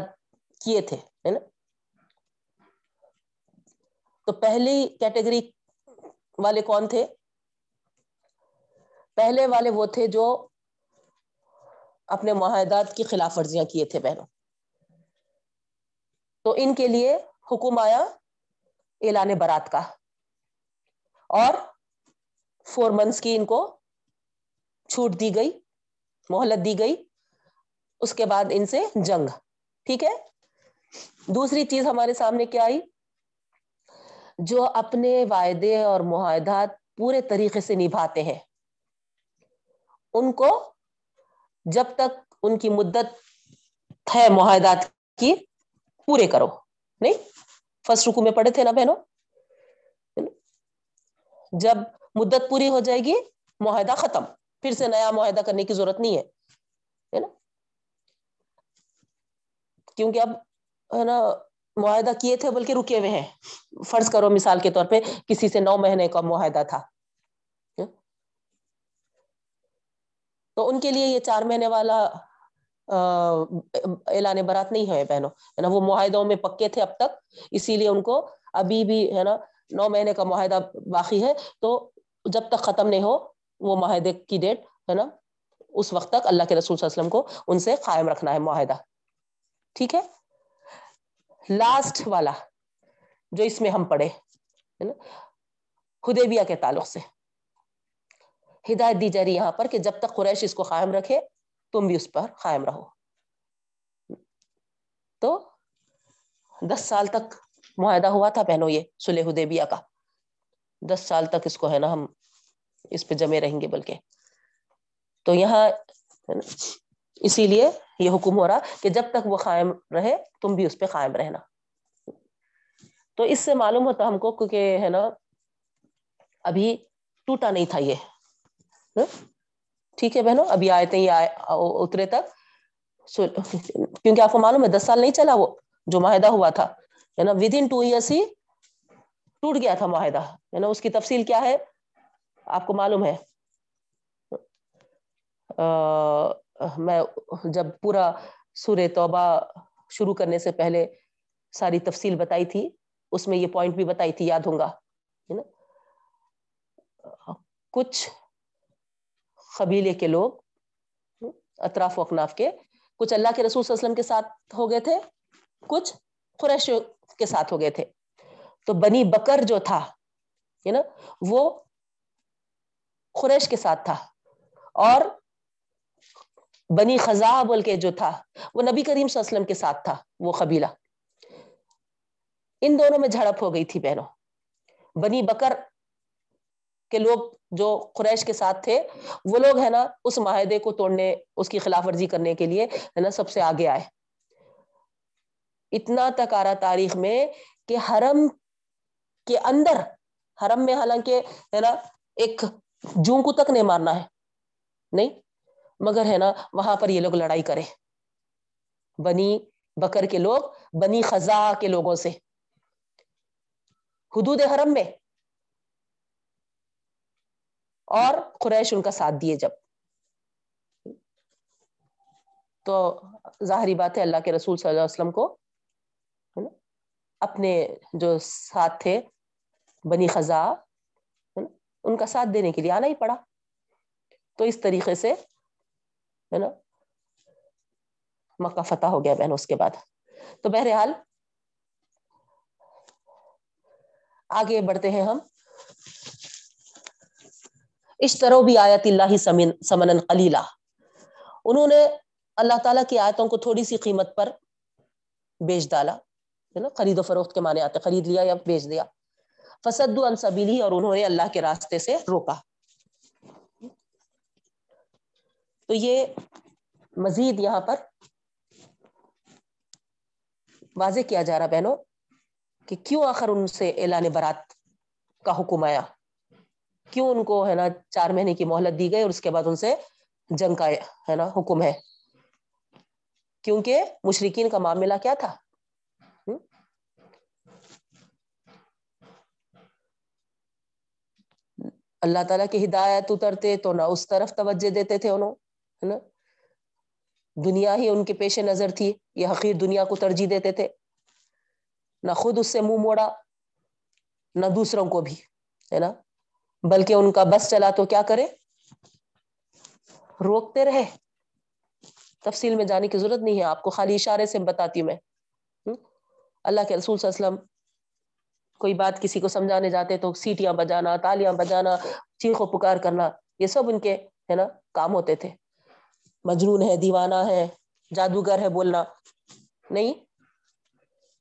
کیے تھے ہے نا, تو پہلی کیٹیگری والے کون تھے؟ پہلے والے وہ تھے جو اپنے معاہدات کی خلاف ورزیاں کیے تھے بہنوں. تو ان کے لیے حکم آیا اعلان برات کا, اور فور منتھس کی ان کو چھوٹ دی گئی, مہلت دی گئی, اس کے بعد ان سے جنگ. ٹھیک ہے. دوسری چیز ہمارے سامنے کیا آئی, جو اپنے وعدے اور معاہدات پورے طریقے سے نبھاتے ہیں, ان کو جب تک ان کی مدت ہے معاہدات کی پورے کرو. نہیں, فرسٹ رکوع میں پڑھے تھے نا بہنوں, جب مدت پوری ہو جائے گی معاہدہ ختم, پھر سے نیا معاہدہ کرنے کی ضرورت نہیں ہے نا, کیونکہ اب ہے نا معاہدہ کیے تھے بلکہ رکے ہوئے ہیں. فرض کرو مثال کے طور پہ کسی سے نو مہینے کا معاہدہ تھا, تو ان کے لیے یہ چار مہینے والا اعلان برات نہیں ہے بہنوں, ہے نا, وہ معاہدوں میں پکے تھے اب تک, اسی لیے ان کو ابھی بھی ہے نا نو مہینے کا معاہدہ باقی ہے, تو جب تک ختم نہیں ہو وہ معاہدے کی ڈیٹ ہے نا, اس وقت تک اللہ کے رسول صلی اللہ علیہ وسلم کو ان سے قائم رکھنا ہے معاہدہ. ٹھیک ہے, لاسٹ والا جو اس میں ہم پڑھے ہے نا حدیبیہ کے تعلق سے ہدایت دی جا رہی یہاں پر کہ جب تک قریش اس کو قائم رکھے تم بھی اس پر قائم رہو, تو دس سال تک معاہدہ ہوا تھا بہنوں, یہ صلح حدیبیہ کا دس سال تک اس کو ہے نا ہم اس پہ جمے رہیں گے بلکہ. تو یہاں اسی لیے یہ حکم ہو رہا کہ جب تک وہ قائم رہے تم بھی اس پہ قائم رہنا. تو اس سے معلوم ہوتا ہم کو کیونکہ ہے نا ابھی ٹوٹا نہیں تھا یہ. ٹھیک ہے بہنوں, ابھی آیتیں یہ اترے تک, کیونکہ آپ کو معلوم ہے دس سال نہیں چلا وہ جو معاہدہ ہوا تھا ہے نا, ود ان ٹو ایئرس ہی ٹوٹ گیا تھا معاہدہ ہے نا. اس کی تفصیل کیا ہے آپ کو معلوم ہے, میں جب پورا سورہ توبہ شروع کرنے سے پہلے ساری تفصیل بتائی تھی, اس میں یہ پوائنٹ بھی بتائی تھی, یاد ہوں گا ہے نا. کچھ قبیلے کے لوگ اطراف و اکناف کے, کچھ اللہ کے رسول صلی اللہ علیہ وسلم کے ساتھ ہو گئے تھے, کچھ قریش کے ساتھ ہو گئے تھے. تو بنی بکر جو تھا ہے نا وہ قریش کے ساتھ تھا, اور بنی خزاع بول کے جو تھا وہ نبی کریم صلی اللہ علیہ وسلم کے ساتھ تھا وہ قبیلہ. ان دونوں میں جھڑپ ہو گئی تھی بہنوں. بنی بکر کے لوگ جو قریش کے ساتھ تھے وہ لوگ ہے نا اس معاہدے کو توڑنے, اس کی خلاف ورزی کرنے کے لیے ہے نا سب سے آگے آئے. اتنا تک آ رہا تاریخ میں کہ حرم کے اندر, حرم میں حالانکہ ہے نا ایک جون کو تک نہیں مارنا ہے, نہیں, مگر ہے نا وہاں پر یہ لوگ لڑائی کرے, بنی بکر کے لوگ بنی خزاع کے لوگوں سے حدود حرم میں, اور قریش ان کا ساتھ دیے. جب تو ظاہری بات ہے اللہ کے رسول صلی اللہ علیہ وسلم کو اپنے جو ساتھ تھے بنی خزاع ان کا ساتھ دینے کے لیے آنا ہی پڑا. تو اس طریقے سے ہے نا مکہ فتح ہو گیا بہن اس کے بعد. تو بہرحال آگے بڑھتے ہیں ہم. اشتروا بآیات اللہ ثمنا قلیلا, انہوں نے اللہ تعالیٰ کی آیتوں کو تھوڑی سی قیمت پر بیچ ڈالا ہے نا, خرید و فروخت کے معنی آتے, خرید لیا یا بیچ دیا. فصدوا عن سبیلہ, اور انہوں نے اللہ کے راستے سے روکا. تو یہ مزید یہاں پر واضح کیا جا رہا بہنوں کہ کیوں آخر ان سے اعلان برات کا حکم آیا, کیوں ان کو ہے نا چار مہینے کی مہلت دی گئی اور اس کے بعد ان سے جنگ کا ہے نا حکم ہے. کیونکہ مشرکین کا معاملہ کیا تھا, اللہ تعالیٰ کی ہدایت اترتے تو نہ اس طرف توجہ دیتے تھے انہوں, ہے نا, دنیا ہی ان کے پیش نظر تھی, یہ حقیر دنیا کو ترجیح دیتے تھے, نہ خود اس سے منہ موڑا نہ دوسروں کو بھی ہے نا, بلکہ ان کا بس چلا تو کیا کرے, روکتے رہے. تفصیل میں جانے کی ضرورت نہیں ہے آپ کو, خالی اشارے سے بتاتی ہوں میں. اللہ کے رسول صلی اللہ علیہ وسلم کوئی بات کسی کو سمجھانے جاتے تو سیٹیاں بجانا, تالیاں بجانا, چیخو پکار کرنا, یہ سب ان کے ہے نا کام ہوتے تھے. مجنون ہے, دیوانہ ہے, جادوگر ہے بولنا نہیں,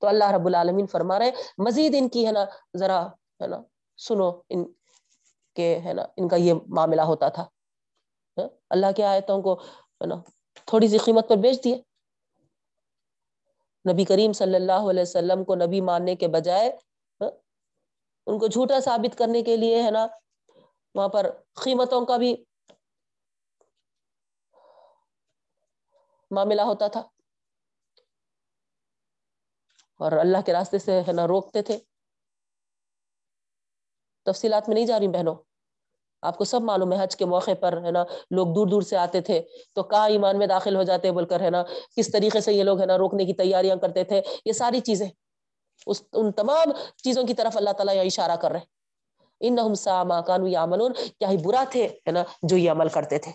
تو اللہ رب العالمین فرما رہے ہیں مزید ان کی ہے نا ذرا ہے نا سنو ان کے ہے نا ان کا یہ معاملہ ہوتا تھا. اللہ کی آیتوں کو ہے نا تھوڑی سی قیمت پر بیچ دیے. نبی کریم صلی اللہ علیہ وسلم کو نبی ماننے کے بجائے ان کو جھوٹا ثابت کرنے کے لیے ہے نا وہاں پر قیمتوں کا بھی معاملہ ہوتا تھا اور اللہ کے راستے سے ہے نا روکتے تھے. تفصیلات میں نہیں جا رہی بہنوں, آپ کو سب معلوم ہے. حج کے موقع پر ہے نا لوگ دور دور سے آتے تھے تو کہاں ایمان میں داخل ہو جاتے بول کر ہے نا کس طریقے سے یہ لوگ ہے نا روکنے کی تیاریاں کرتے تھے. یہ ساری چیزیں اس ان تمام چیزوں کی طرف اللہ تعالیٰ یہاں اشارہ کر رہے ہیں. انہم ساء ما کانوا یعملون, کیا ہی برا تھے ہے نا جو یہ عمل کرتے تھے.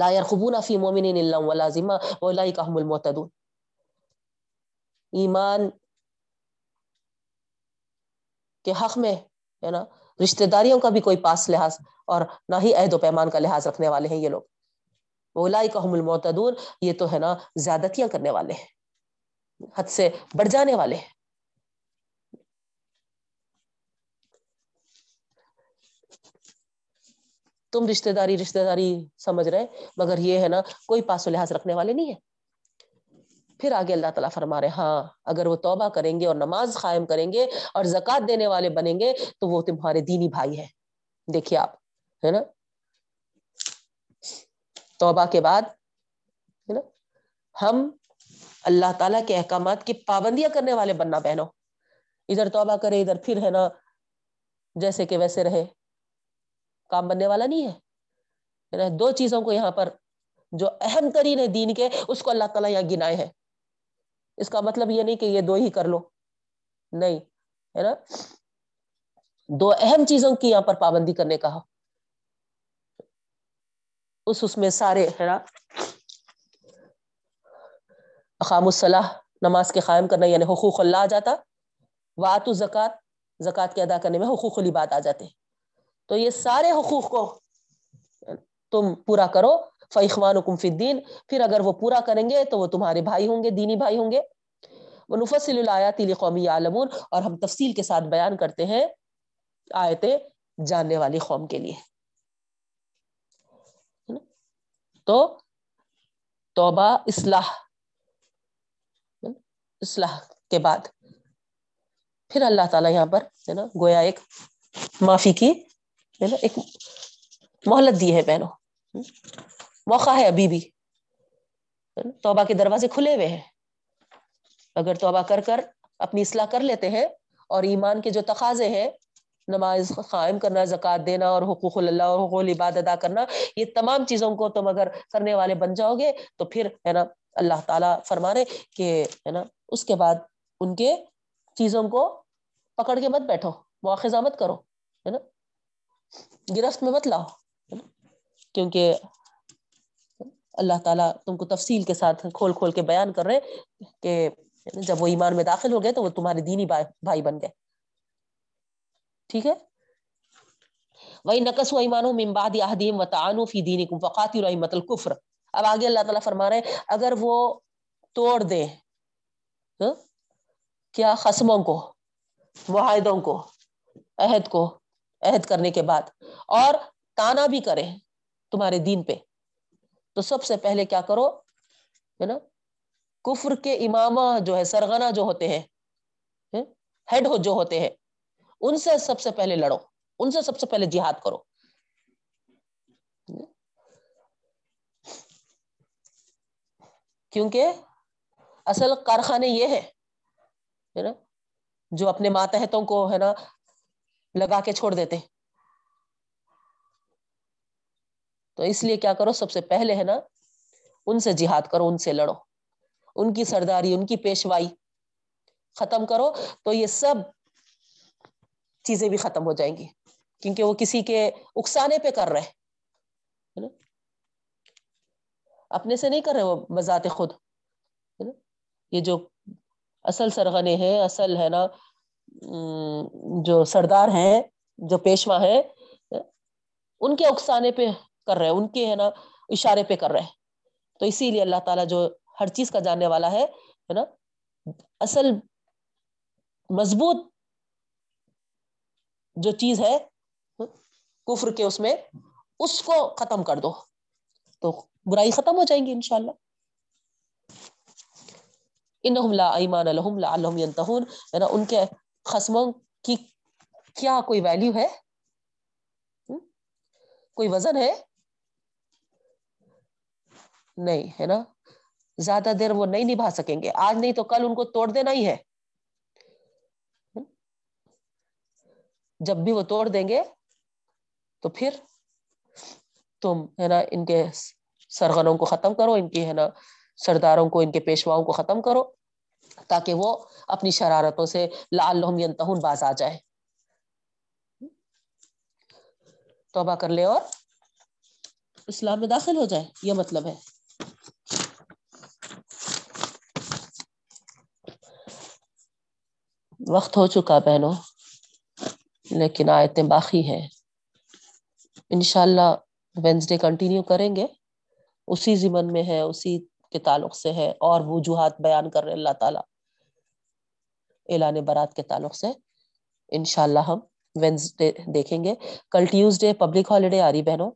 لا یرقبون فی مؤمن الا ولا ذمہ اولئک هم المعتدون. ایمان کے حق میں ہے نا رشتہ داریوں کا بھی کوئی پاس لحاظ اور نہ ہی عہد و پیمان کا لحاظ رکھنے والے ہیں یہ لوگ. اولئک هم المعتدون, یہ تو ہے نا زیادتیاں کرنے والے ہیں, حد سے بڑھ جانے والے ہیں. تم رشتہ داری رشتہ داری سمجھ رہے مگر یہ ہے نا کوئی پاس و لحاظ رکھنے والے نہیں ہے. پھر آگے اللہ تعالیٰ فرما رہے ہاں اگر وہ توبہ کریں گے اور نماز قائم کریں گے اور زکوٰۃ دینے والے بنیں گے تو وہ تمہارے دینی بھائی ہیں. دیکھیے آپ ہے نا توبہ کے بعد ہے نا ہم اللہ تعالیٰ کے احکامات کی پابندیاں کرنے والے بننا بہنوں. ادھر توبہ کرے ادھر پھر ہے نا جیسے کہ ویسے رہے, کام بننے والا نہیں ہے. دو چیزوں کو یہاں پر جو اہم ترین ہے دین کے اس کو اللہ تعالیٰ یہاں گنائے ہیں. اس کا مطلب یہ نہیں کہ یہ دو ہی کر لو, نہیں ہے نا دو اہم چیزوں کی یہاں پر پابندی کرنے کہا. اس اس میں سارے ہے نا اقام الصلاۃ نماز کے قائم کرنا یعنی حقوق اللہ آ جاتا, وآتوا الزکات زکات کے ادا کرنے میں حقوق العباد آ جاتے. تو یہ سارے حقوق کو تم پورا کرو. فَإِخْوَانُكُمْ فِي الدِّينِ, پھر اگر وہ پورا کریں گے تو وہ تمہارے بھائی ہوں گے, دینی بھائی ہوں گے. وَنُفَصِّلُ الْآيَاتِ لِقَوْمٍ يَعْلَمُونَ, اور ہم تفصیل کے ساتھ بیان کرتے ہیں آیتیں جاننے والی قوم کے لیے. تو توبہ اصلاح اصلاح کے بعد پھر اللہ تعالیٰ یہاں پر ہے نا گویا ایک معافی کی ایک مہلت دی ہے بہنوں. موقع ہے ابھی بھی, توبہ کے دروازے کھلے ہوئے ہیں. اگر توبہ کر کر اپنی اصلاح کر لیتے ہیں اور ایمان کے جو تقاضے ہیں نماز قائم کرنا, زکوٰۃ دینا اور حقوق اللہ اور حقوق العباد ادا کرنا, یہ تمام چیزوں کو تم اگر کرنے والے بن جاؤ گے تو پھر ہے نا اللہ تعالیٰ فرما رہے کہ ہے نا اس کے بعد ان کے چیزوں کو پکڑ کے مت بیٹھو, مواخذہ مت کرو, ہے نا گرفت میں مت لاؤ, کیونکہ اللہ تعالیٰ تم کو تفصیل کے ساتھ کھول کھول کے بیان کر رہے کہ جب وہ ایمان میں داخل ہو گئے تو وہ تمہارے دینی بھائی بن گئے. ٹھیک ہے, وہی نَقَصُوا أَيْمَانَهُمْ مِنْ بَعْدِ عَهْدِهِمْ وَطَعَنُوا فِي دِينِكُمْ فَقَاتِلُوا أَئِمَّةَ الْكُفْرِ. اب آگے اللہ تعالیٰ فرما رہے ہیں اگر وہ توڑ دیں کیا خصموں کو, معاہدوں کو, عہد کو, عہد کرنے کے بعد اور تانا بھی کریں تمہارے دین پہ, تو سب سے پہلے کیا کرو ہے نا کفر کے امامہ جو ہے سرغنہ جو ہوتے ہیں, ہیڈ جو ہوتے ہیں, ان سے سب سے پہلے لڑو, ان سے سب سے پہلے جہاد کرو. کیونکہ اصل کارخانے یہ ہے نا جو اپنے ماتحتوں کو ہے نا لگا کے چھوڑ دیتے. تو اس لیے کیا کرو سب سے پہلے ہے نا ان سے جہاد کرو, ان سے لڑو, ان کی سرداری, ان کی پیشوائی ختم کرو تو یہ سب چیزیں بھی ختم ہو جائیں گی, کیونکہ وہ کسی کے اکسانے پہ کر رہے ہے نا, اپنے سے نہیں کر رہے وہ بذات خود ہے نا. یہ جو اصل سرغنے ہیں, اصل ہے نا جو سردار ہیں, جو پیشوا ہیں, ان کے اکسانے پہ کر رہے ہیں, ان کے ہے نا اشارے پہ کر رہے ہیں. تو اسی لیے اللہ تعالیٰ جو ہر چیز کا جاننے والا ہے ہے نا اصل مضبوط جو چیز ہے کفر کے اس میں, اس کو ختم کر دو تو برائی ختم ہو جائیں گی انشاءاللہ. انہم لا ایمان لہم لعلہم ینتہون, یعنی ان کے خصموں کی کیا کوئی ویلیو ہے, کوئی وزن ہے نہیں, ہے نا. زیادہ دیر وہ نہیں نبھا سکیں گے, آج نہیں تو کل ان کو توڑ دینا ہی ہے. جب بھی وہ توڑ دیں گے تو پھر تم ہے نا ان کے سرغنوں کو ختم کرو, ان کی ہے نا سرداروں کو, ان کے پیشواؤں کو ختم کرو تاکہ وہ اپنی شرارتوں سے لعلہم ینتہون باز آ جائیں. توبہ کر لیں اور اسلام میں داخل ہو جائیں, یہ مطلب ہے. وقت ہو چکا بہنوں, لیکن آیتیں باقی ہیں, انشاءاللہ وینسڈے کنٹینیو کریں گے. اسی ضمن میں ہے, اسی کے تعلق سے ہے, اور وجوہات بیان کر رہے اللہ تعالیٰ اعلان برات کے تعلق سے. انشاءاللہ ہم وینسڈے دیکھیں گے. کل ٹیوزڈے پبلک ہالیڈے آ رہی بہنوں,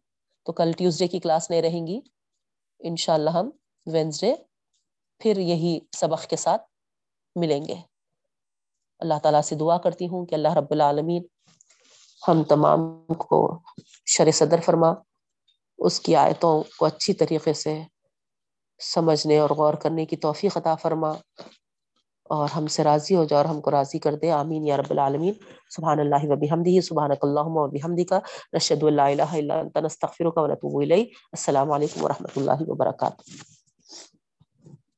تو کل ٹیوزڈے کی کلاس نہیں رہیں گی. انشاءاللہ ہم وینسڈے پھر یہی سبق کے ساتھ ملیں گے. اللہ تعالیٰ سے دعا کرتی ہوں کہ اللہ رب العالمین ہم تمام کو شرح صدر فرما, اس کی آیتوں کو اچھی طریقے سے سمجھنے اور غور کرنے کی توفیق عطا فرما, اور ہم سے راضی ہو جا اور ہم کو راضی کر دے. آمین یا رب العالمین. سبحان اللہ و بحمدہ, سبحانک اللہم و بحمدک, نشہد ان لا الہ الا انت, نستغفرک و نتوب الیک. السلام علیکم و رحمۃ اللہ وبرکاتہ.